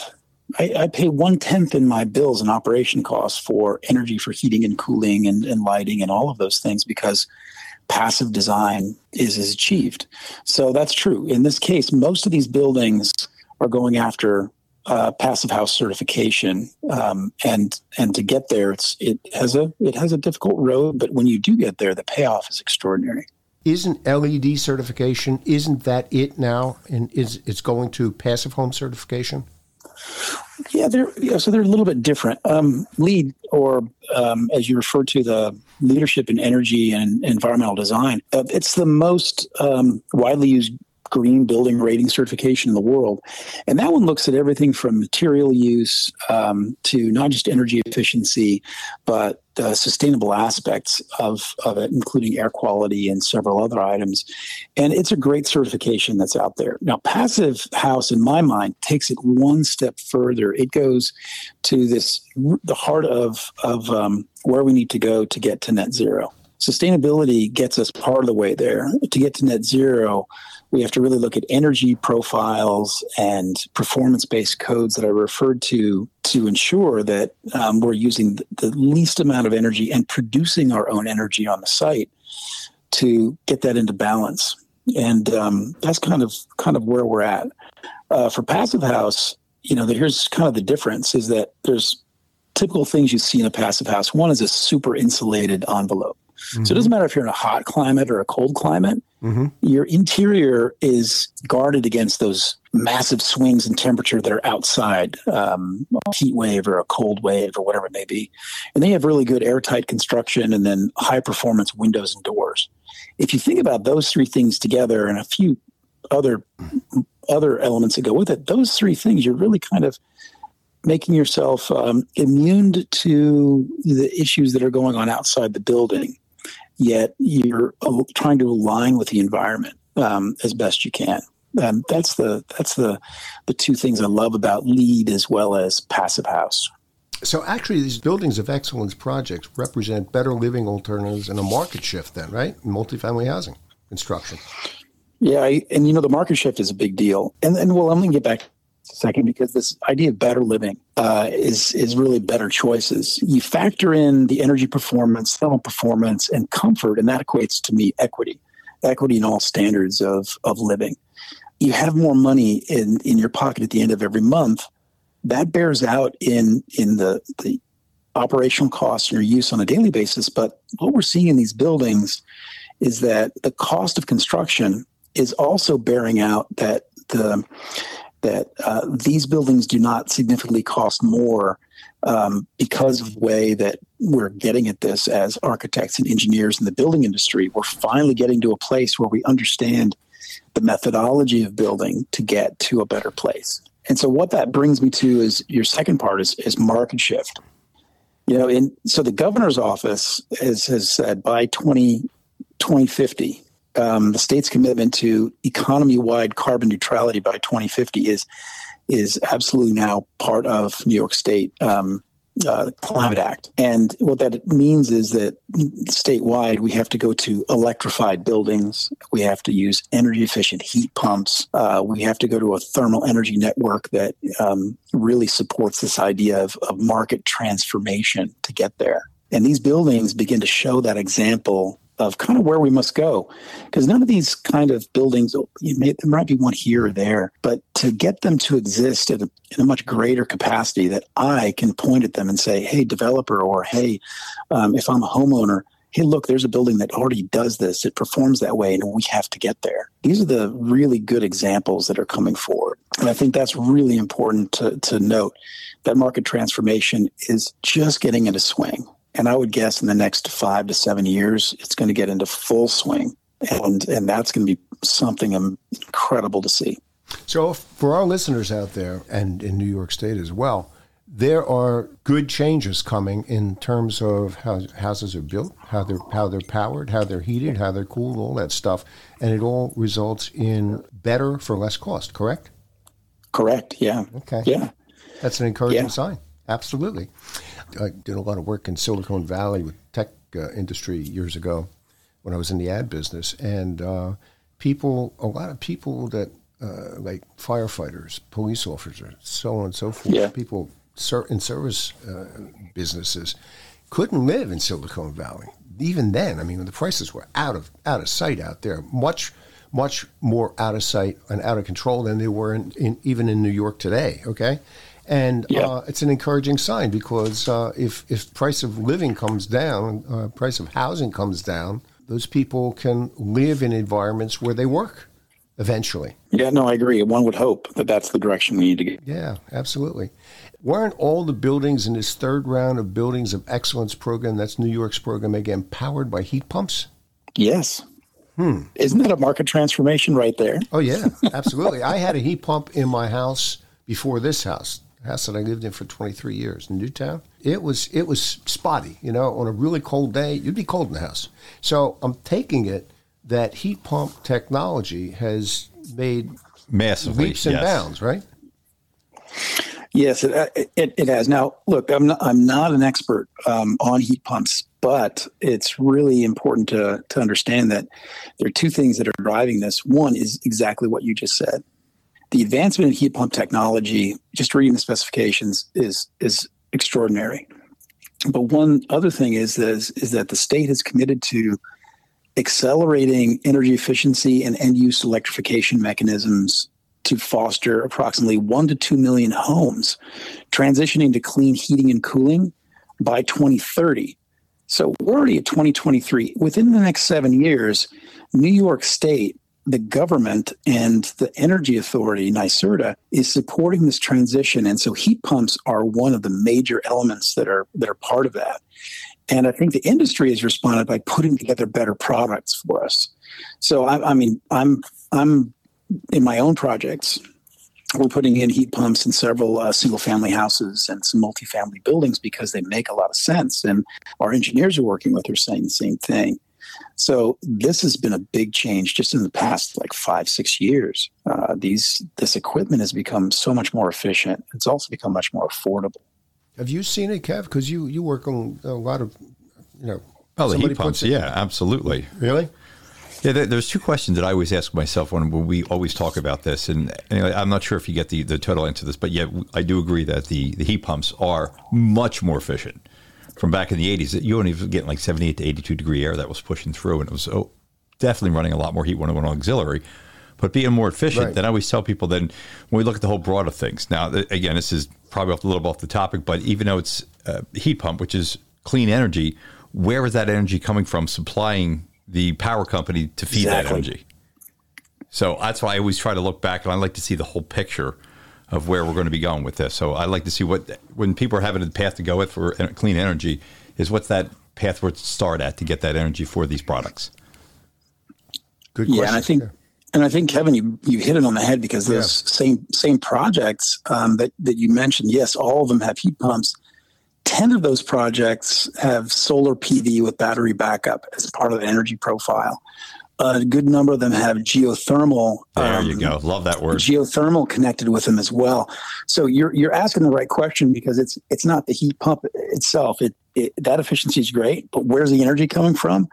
I pay 1/10 in my bills and operation costs for energy for heating and cooling and lighting and all of those things because passive design is achieved. So that's true. In this case, most of these buildings are going after passive house certification, and to get there, it has a difficult road. But when you do get there, the payoff is extraordinary. Isn't LED certification, isn't that it now? And it's going to passive home certification? Yeah, so they're a little bit different. LEED, or as you refer to, the Leadership in Energy and Environmental Design, it's the most widely used green building rating certification in the world. And that one looks at everything from material use to not just energy efficiency, but sustainable aspects of it, including air quality and several other items. And it's a great certification that's out there. Now, Passive House, in my mind, takes it one step further. It goes to this, the heart of where we need to go to get to net zero. Sustainability gets us part of the way there. To get to net zero, we have to really look at energy profiles and performance-based codes that I referred to ensure that we're using the least amount of energy and producing our own energy on the site to get that into balance. And that's kind of where we're at. For Passive House, here's kind of the difference is that there's typical things you see in a Passive House. One is a super insulated envelope. Mm-hmm. So it doesn't matter if you're in a hot climate or a cold climate, mm-hmm. your interior is guarded against those massive swings in temperature that are outside, a heat wave or a cold wave or whatever it may be. And they have really good airtight construction and then high performance windows and doors. If you think about those three things together and a few other elements that go with it, those three things, you're really kind of making yourself immune to the issues that are going on outside the building. Yet you're trying to align with the environment as best you can. That's the two things I love about LEED as well as Passive House. So actually, these Buildings of Excellence projects represent better living alternatives and a market shift then, right? Multifamily housing construction. Yeah, the market shift is a big deal. And I'm going to get back to a second because this idea of better living is really better choices. You factor in the energy performance, thermal performance, and comfort, and that equates to me equity in all standards of living. You have more money in your pocket at the end of every month. That bears out in the operational costs and your use on a daily basis. But what we're seeing in these buildings is that the cost of construction is also bearing out that these buildings do not significantly cost more because of the way that we're getting at this as architects and engineers in the building industry. We're finally getting to a place where we understand the methodology of building to get to a better place. And so what that brings me to is your second part is market shift. So the governor's office has said by 2050, the state's commitment to economy-wide carbon neutrality by 2050 is absolutely now part of New York State Climate Act. And what that means is that statewide, we have to go to electrified buildings. We have to use energy-efficient heat pumps. We have to go to a thermal energy network that really supports this idea of market transformation to get there. And these buildings begin to show that example of kind of where we must go, because none of these kind of buildings, there might be one here or there, but to get them to exist in a much greater capacity that I can point at them and say, hey, developer, or hey, if I'm a homeowner, hey, look, there's a building that already does this. It performs that way, and we have to get there. These are the really good examples that are coming forward. And I think that's really important to note, that market transformation is just getting into swing. And I would guess in the next 5 to 7 years, it's going to get into full swing. And that's going to be something incredible to see. So for our listeners out there and in New York State as well, there are good changes coming in terms of how houses are built, how they're powered, how they're heated, how they're cooled, all that stuff. And it all results in better for less cost, correct? Correct, yeah. Okay. Yeah. That's an encouraging sign. Absolutely. I did a lot of work in Silicon Valley with tech industry years ago when I was in the ad business. And a lot of people that like firefighters, police officers, so on and so forth, people in service businesses couldn't live in Silicon Valley. Even then, when the prices were out of sight out there, much more out of sight and out of control than they were even in New York today, okay? And it's an encouraging sign because if price of living comes down, price of housing comes down, those people can live in environments where they work eventually. Yeah, no, I agree. One would hope that that's the direction we need to go. Yeah, absolutely. Weren't all the buildings in this third round of Buildings of Excellence program, that's New York's program again, powered by heat pumps? Yes. Isn't that a market transformation right there? Oh, yeah, absolutely. I had a heat pump in my house before this house, the house that I lived in for 23 years in Newtown. It was spotty, you know, on a really cold day, you'd be cold in the house. So I'm taking it that heat pump technology has made massively leaps and bounds, right? Yes, it has. Now, look, I'm not an expert on heat pumps, but it's really important to understand that there are two things that are driving this. One is exactly what you just said. The advancement in heat pump technology, just reading the specifications, is extraordinary. But one other thing is that the state has committed to accelerating energy efficiency and end-use electrification mechanisms to foster approximately 1 to 2 million homes transitioning to clean heating and cooling by 2030. So we're already at 2023. Within the next 7 years, New York State, the government, and the energy authority, NYSERDA, is supporting this transition. And so heat pumps are one of the major elements that are part of that. And I think the industry has responded by putting together better products for us. So I mean, I'm in my own projects, we're putting in heat pumps in several single-family houses and some multifamily buildings because they make a lot of sense. And our engineers are working with are saying the same thing. So this has been a big change just in the past, like 5-6 years. This equipment has become so much more efficient. It's also become much more affordable. Have you seen it, Kev? Because you work on a lot of, you know, the heat pumps. Yeah, absolutely. Really? Yeah, there's two questions that I always ask myself when we always talk about this. And anyway, I'm not sure if you get the total answer to this, but yeah, I do agree that the heat pumps are much more efficient. From back in the 80s, you only were getting like 78 to 82 degree air that was pushing through, and it was definitely running a lot more heat when it went on auxiliary. But being more efficient, right. Then I always tell people then when we look at the whole broad of things. Now, again, this is probably a little off the topic, but even though it's a heat pump, which is clean energy, where is that energy coming from supplying the power company to feed that energy? So that's why I always try to look back, and I like to see the whole picture of where we're going to be going with this. So I like to see when people are having a path to go with for clean energy is what's that path we're to start at to get that energy for these products. Good question. Yeah, and I think Kevin, you hit it on the head because those same projects that you mentioned, yes, all of them have heat pumps. 10 of those projects have solar PV with battery backup as part of the energy profile. A good number of them have geothermal. There you go. Love that word. Geothermal connected with them as well. So you're asking the right question because it's not the heat pump itself. That efficiency is great, but where's the energy coming from?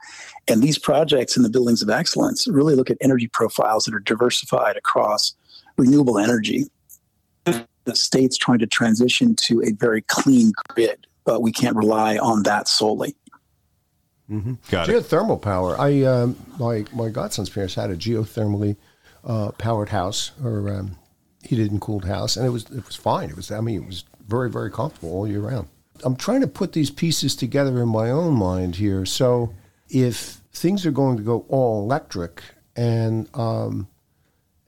And these projects in the Buildings of Excellence really look at energy profiles that are diversified across renewable energy. The state's trying to transition to a very clean grid, but we can't rely on that solely. Mm-hmm. Got geothermal power. I my godson's parents had a geothermally powered house or heated and cooled house, and it was fine. It was very, very comfortable all year round. I'm trying to put these pieces together in my own mind here. So if things are going to go all electric and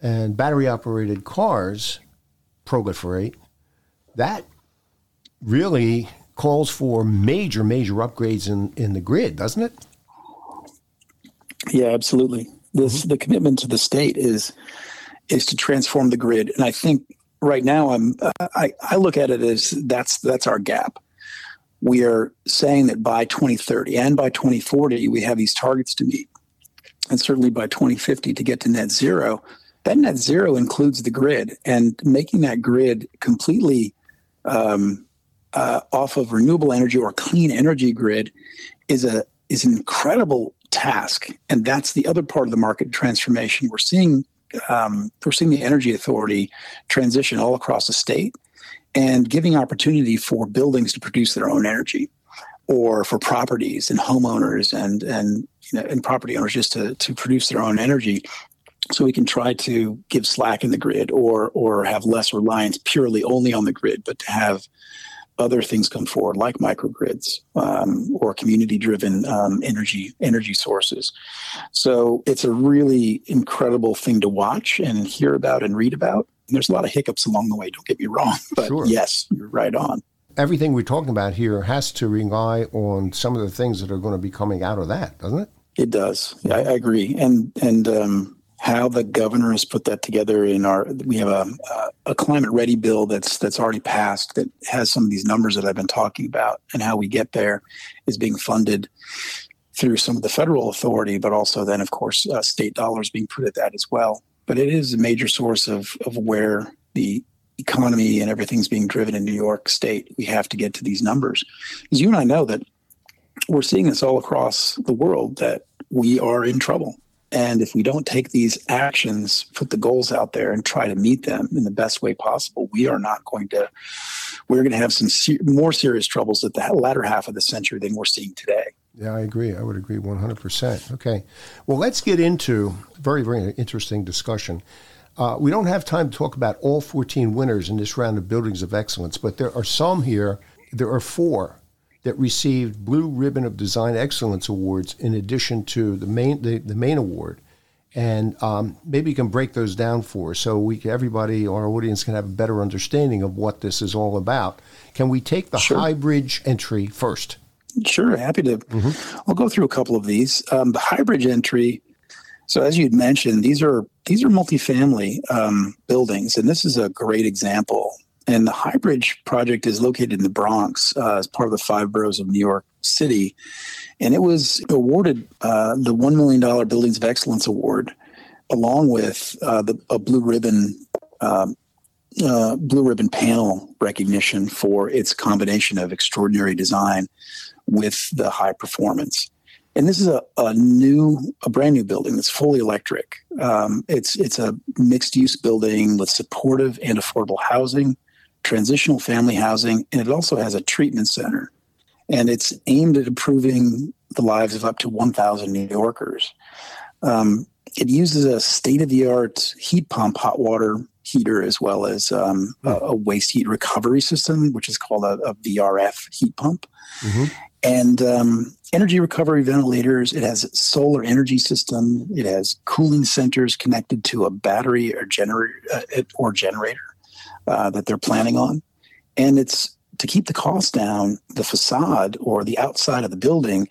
battery operated cars proliferate, that really calls for major upgrades in the grid, doesn't it? Yeah, absolutely. The commitment to the state is to transform the grid, and I think right now I look at it as that's our gap. We are saying that by 2030 and by 2040 we have these targets to meet, and certainly by 2050 to get to net zero. That net zero includes the grid, and making that grid completely off of renewable energy or clean energy grid is an incredible task. And that's the other part of the market transformation. We're seeing the energy authority transition all across the state and giving opportunity for buildings to produce their own energy, or for properties and homeowners and property owners just to produce their own energy. So we can try to give slack in the grid or have less reliance purely only on the grid, but to have other things come forward like microgrids or community-driven energy sources. So it's a really incredible thing to watch and hear about and read about. And there's a lot of hiccups along the way, don't get me wrong, but sure. Yes, you're right on. Everything we're talking about here has to rely on some of the things that are going to be coming out of that, doesn't it? It does. Yeah, I agree. And how the governor has put that together in our, we have a climate ready bill that's already passed that has some of these numbers that I've been talking about, and how we get there is being funded through some of the federal authority, but also then, of course, state dollars being put at that as well. But it is a major source of where the economy and everything's being driven in New York State. We have to get to these numbers. As you and I know that we're seeing this all across the world, that we are in trouble. And if we don't take these actions, put the goals out there and try to meet them in the best way possible, we're going to have some more serious troubles at the latter half of the century than we're seeing today. Yeah, I agree. I would agree 100%. Okay. Well, let's get into a very, very interesting discussion. We don't have time to talk about all 14 winners in this round of Buildings of Excellence, but there are some here. There are four that received Blue Ribbon of Design Excellence Awards in addition to the main award. And maybe you can break those down for us so everybody, our audience, can have a better understanding of what this is all about. Can we take the Highbridge entry first? Sure, happy to. Mm-hmm. I'll go through a couple of these. The Highbridge entry, so as you'd mentioned, these are multifamily buildings, and this is a great example. And the Highbridge project is located in the Bronx as part of the five boroughs of New York City. And it was awarded the $1 million Buildings of Excellence Award, along with a Blue Ribbon panel recognition for its combination of extraordinary design with the high performance. And this is a brand new building that's fully electric. It's a mixed use building with supportive and affordable housing, transitional family housing, and it also has a treatment center. And it's aimed at improving the lives of up to 1,000 New Yorkers. It uses a state-of-the-art heat pump hot water heater, as well as a waste heat recovery system, which is called a VRF heat pump. Mm-hmm. And energy recovery ventilators. It has a solar energy system. It has cooling centers connected to a battery or generator that they're planning on. And it's to keep the cost down, the facade or the outside of the building,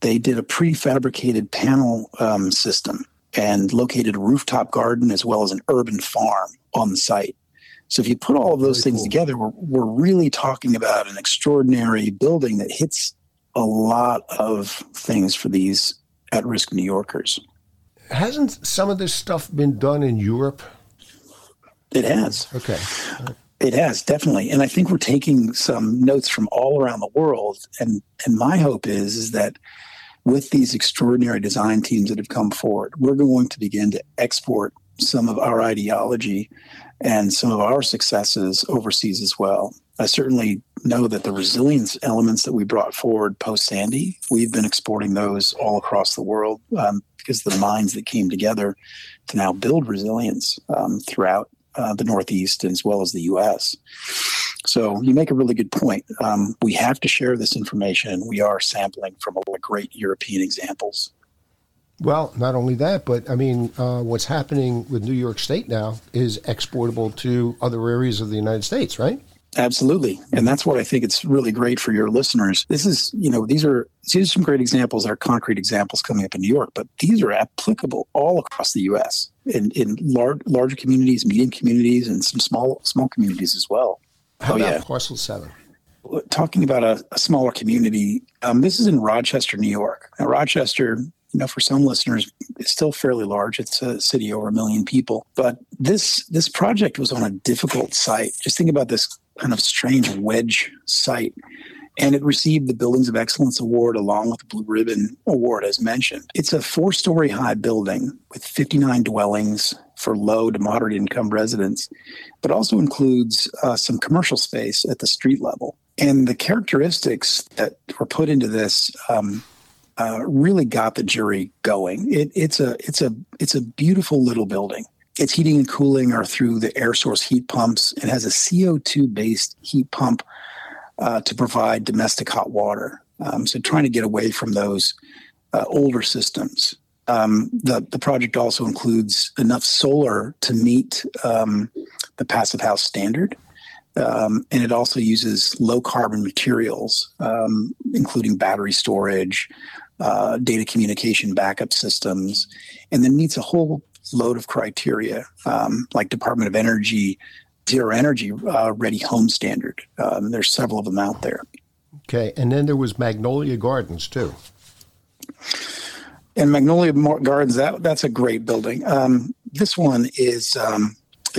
they did a prefabricated panel system and located a rooftop garden as well as an urban farm on the site. So if you put all of those things together, we're really talking about an extraordinary building that hits a lot of things for these at-risk New Yorkers. Hasn't some of this stuff been done in Europe? It has. Okay. It has, definitely. And I think we're taking some notes from all around the world. And my hope is that with these extraordinary design teams that have come forward, we're going to begin to export some of our ideology and some of our successes overseas as well. I certainly know that the resilience elements that we brought forward post-Sandy, we've been exporting those all across the world because the minds that came together to now build resilience throughout the Northeast as well as the U.S. So you make a really good point. We have to share this information. We are sampling from a lot of great European examples. Well, not only that, but I mean, what's happening with New York State now is exportable to other areas of the United States, right? Absolutely. And that's what I think it's really great for your listeners. This is, these are some great examples that are concrete examples coming up in New York, but these are applicable all across the U.S. in larger communities, medium communities, and some small communities as well. How about Parcel 7? Talking about a smaller community, this is in Rochester, New York. Now, Rochester, for some listeners, it's still fairly large. It's a city over 1 million people. But this project was on a difficult site. Just think about this kind of strange wedge site. And it received the Buildings of Excellence Award along with the Blue Ribbon Award, as mentioned. It's a 4-story high building with 59 dwellings for low to moderate income residents, but also includes some commercial space at the street level. And the characteristics that were put into this really got the jury going. It's a beautiful little building. Its heating and cooling are through the air source heat pumps. It has a CO2-based heat pump to provide domestic hot water. So trying to get away from those older systems. The project also includes enough solar to meet the passive house standard. And it also uses low-carbon materials, including battery storage, data communication backup systems, and then meets a whole load of criteria like Department of Energy, Zero Energy Ready Home Standard. There's several of them out there. Okay, and then there was Magnolia Gardens too. And Magnolia Gardens, that's a great building. This one is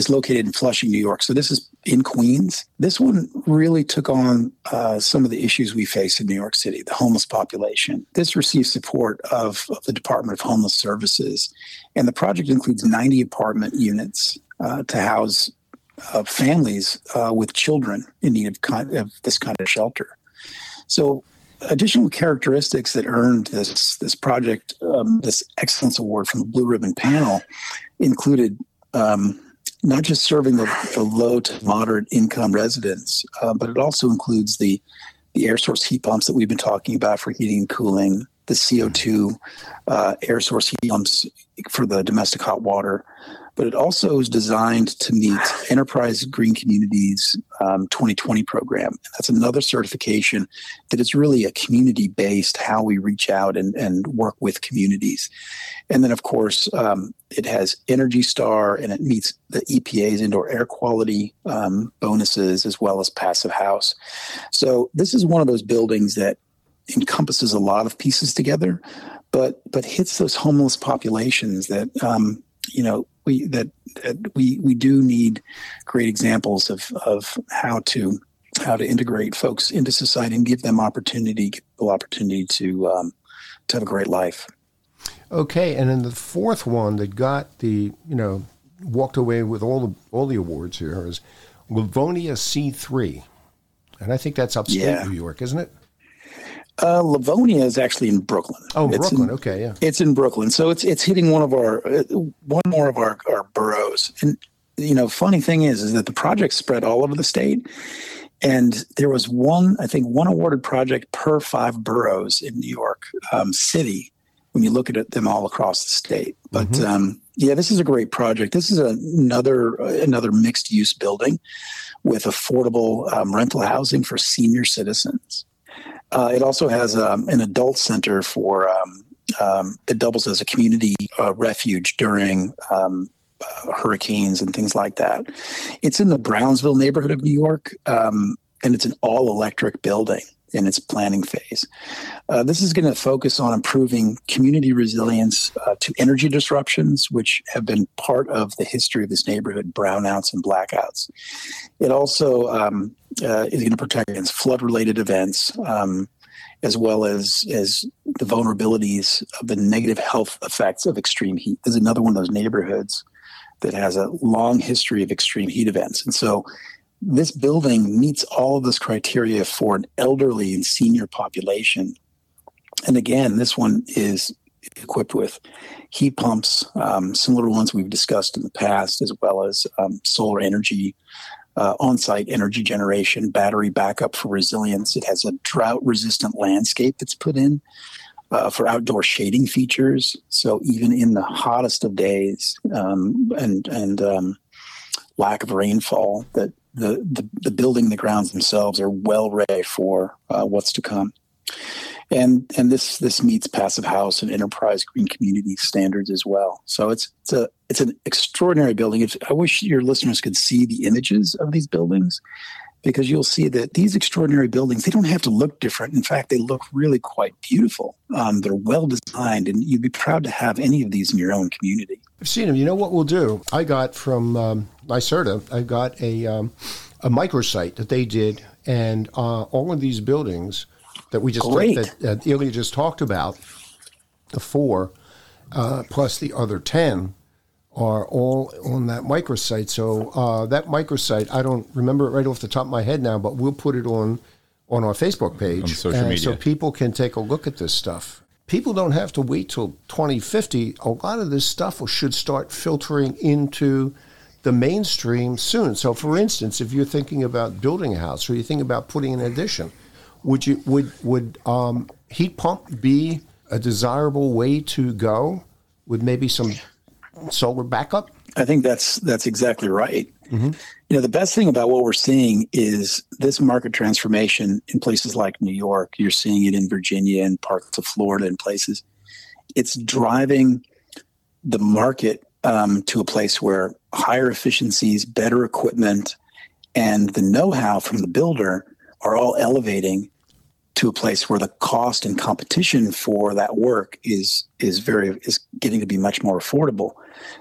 located in Flushing, New York. So this is in Queens. This one really took on some of the issues we face in New York City, the homeless population. This received support of the Department of Homeless Services. And the project includes 90 apartment units to house families with children in need of this kind of shelter. So additional characteristics that earned this project, this Excellence Award from the Blue Ribbon Panel, included not just serving the low to moderate income residents, but it also includes the air source heat pumps that we've been talking about for heating and cooling, the CO2 air source heat pumps for the domestic hot water. But it also is designed to meet Enterprise Green Communities 2020 program. That's another certification that it's really a community-based, how we reach out and work with communities. And then, of course, it has Energy Star, and it meets the EPA's indoor air quality bonuses, as well as Passive House. So this is one of those buildings that encompasses a lot of pieces together, but hits those homeless populations that we do need great examples of how to integrate folks into society and give them opportunity to have a great life. Okay, and then the fourth one that got the walked away with all the awards here is Livonia C3, and I think that's upstate New York, isn't it? Livonia is actually in Brooklyn. Oh, Brooklyn. Okay, yeah. It's in Brooklyn. So it's hitting one more of our boroughs. And, funny thing is that the project spread all over the state. And there was one awarded project per 5 boroughs in New York City when you look at them all across the state. But, this is a great project. This is another mixed-use building with affordable rental housing for senior citizens. It also has an adult center for that doubles as a community refuge during hurricanes and things like that. It's in the Brownsville neighborhood of New York, and it's an all-electric building in its planning phase. This is going to focus on improving community resilience to energy disruptions, which have been part of the history of this neighborhood, brownouts and blackouts. It also is going to protect against flood-related events, as well as the vulnerabilities of the negative health effects of extreme heat. There's another one of those neighborhoods that has a long history of extreme heat events. And so this building meets all of this criteria for an elderly and senior population. And again, this one is equipped with heat pumps, similar to ones we've discussed in the past, as well as solar energy, on-site energy generation, battery backup for resilience. It has a drought-resistant landscape that's put in for outdoor shading features. So even in the hottest of days and lack of rainfall, that the building, the grounds themselves are well ready for what's to come. And this meets Passive House and Enterprise Green Community standards as well. So it's an extraordinary building. I wish your listeners could see the images of these buildings, because you'll see that these extraordinary buildings, they don't have to look different. In fact, they look really quite beautiful. They're well designed, and you'd be proud to have any of these in your own community. I've seen them. You know what we'll do? I got from NYSERDA, I got a microsite that they did, and all of these buildings that we just that Ilya just talked about, the 4 plus the other 10 are all on that microsite. So that microsite, I don't remember it right off the top of my head now, but we'll put it on our Facebook page on social media, so people can take a look at this stuff. People don't have to wait till 2050. A lot of this stuff should start filtering into the mainstream soon. So, for instance, if you're thinking about building a house, or you think about putting an addition, would heat pump be a desirable way to go with maybe some solar backup? I think that's exactly right. Mm-hmm. You know, the best thing about what we're seeing is this market transformation in places like New York. You're seeing it in Virginia and parts of Florida and places. It's driving the market to a place where higher efficiencies, better equipment, and the know-how from the builder are all elevating to a place where the cost and competition for that work is getting to be much more affordable.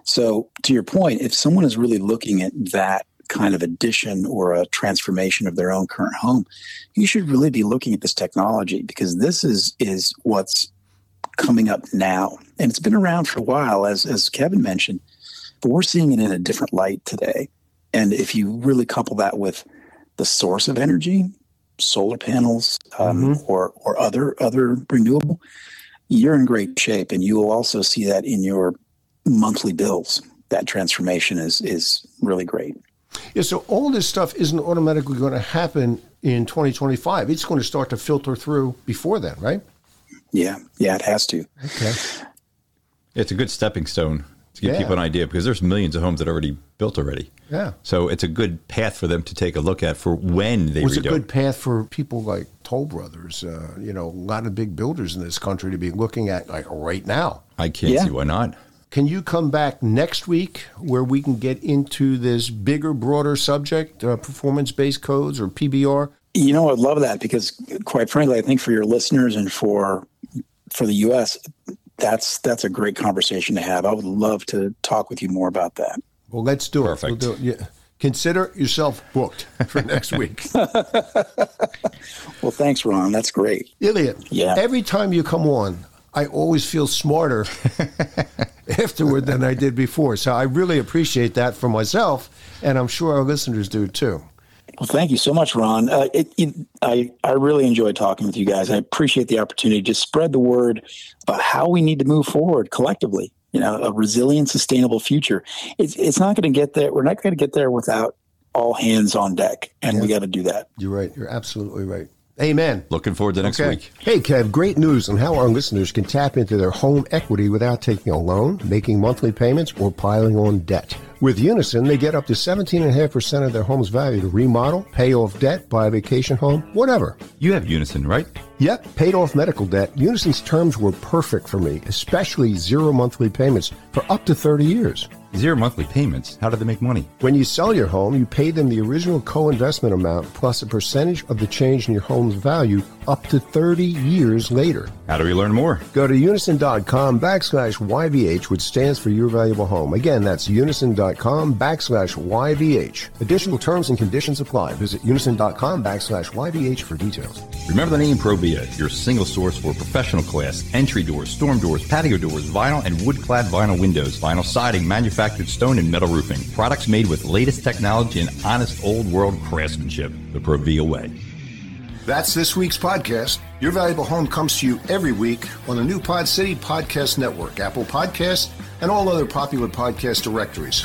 So to your point, if someone is really looking at that kind of addition or a transformation of their own current home, you should really be looking at this technology, because this is what's coming up now. And it's been around for a while, as Kevin mentioned, but we're seeing it in a different light today. And if you really couple that with the source of energy, solar panels, or other renewable, you're in great shape. And you will also see that in your monthly bills. That transformation is really great. Yeah, so all this stuff isn't automatically going to happen in 2025. It's going to start to filter through before then, right? Yeah, it has to. Okay. It's a good stepping stone to give people an idea, because there's millions of homes that are already built already. Yeah. So it's a good path for them to take a look at for when they redo. It's a good path for people like Toll Brothers, a lot of big builders in this country to be looking at like right now. I can't see why not. Can you come back next week where we can get into this bigger, broader subject, performance-based codes or PBR? You know, I'd love that, because quite frankly, I think for your listeners and for the U.S., that's a great conversation to have. I would love to talk with you more about that. Well, let's do it. We'll do it. Yeah. Consider yourself booked for next week. Well, thanks, Ron. That's great. Ilya, every time you come on, I always feel smarter afterward than I did before. So I really appreciate that for myself, and I'm sure our listeners do too. Well, thank you so much, Ron. I really enjoy talking with you guys. I appreciate the opportunity to spread the word about how we need to move forward collectively. You know, a resilient, sustainable future. It's not going to get there. We're not going to get there without all hands on deck, and we got to do that. You're right. You're absolutely right. Amen. Looking forward to next week. Hey, Kev, great news on how our listeners can tap into their home equity without taking a loan, making monthly payments, or piling on debt. With Unison, they get up to 17.5% of their home's value to remodel, pay off debt, buy a vacation home, whatever. You have Unison, right? Yep, paid off medical debt. Unison's terms were perfect for me, especially zero monthly payments for up to 30 years. Zero monthly payments? How do they make money? When you sell your home, you pay them the original co-investment amount plus a percentage of the change in your home's value up to 30 years later. How do we learn more? Go to unison.com/YVH, which stands for Your Valuable Home. Again, that's unison.com/YVH. Additional terms and conditions apply. Visit unison.com/YVH for details. Remember the name Provia, your single source for professional class, entry doors, storm doors, patio doors, vinyl and wood-clad vinyl windows, vinyl siding, manufactured stone and metal roofing. Products made with latest technology and honest old-world craftsmanship. The Provia way. That's this week's podcast. Your Valuable Home comes to you every week on the new Pod City Podcast Network, Apple Podcasts, and all other popular podcast directories.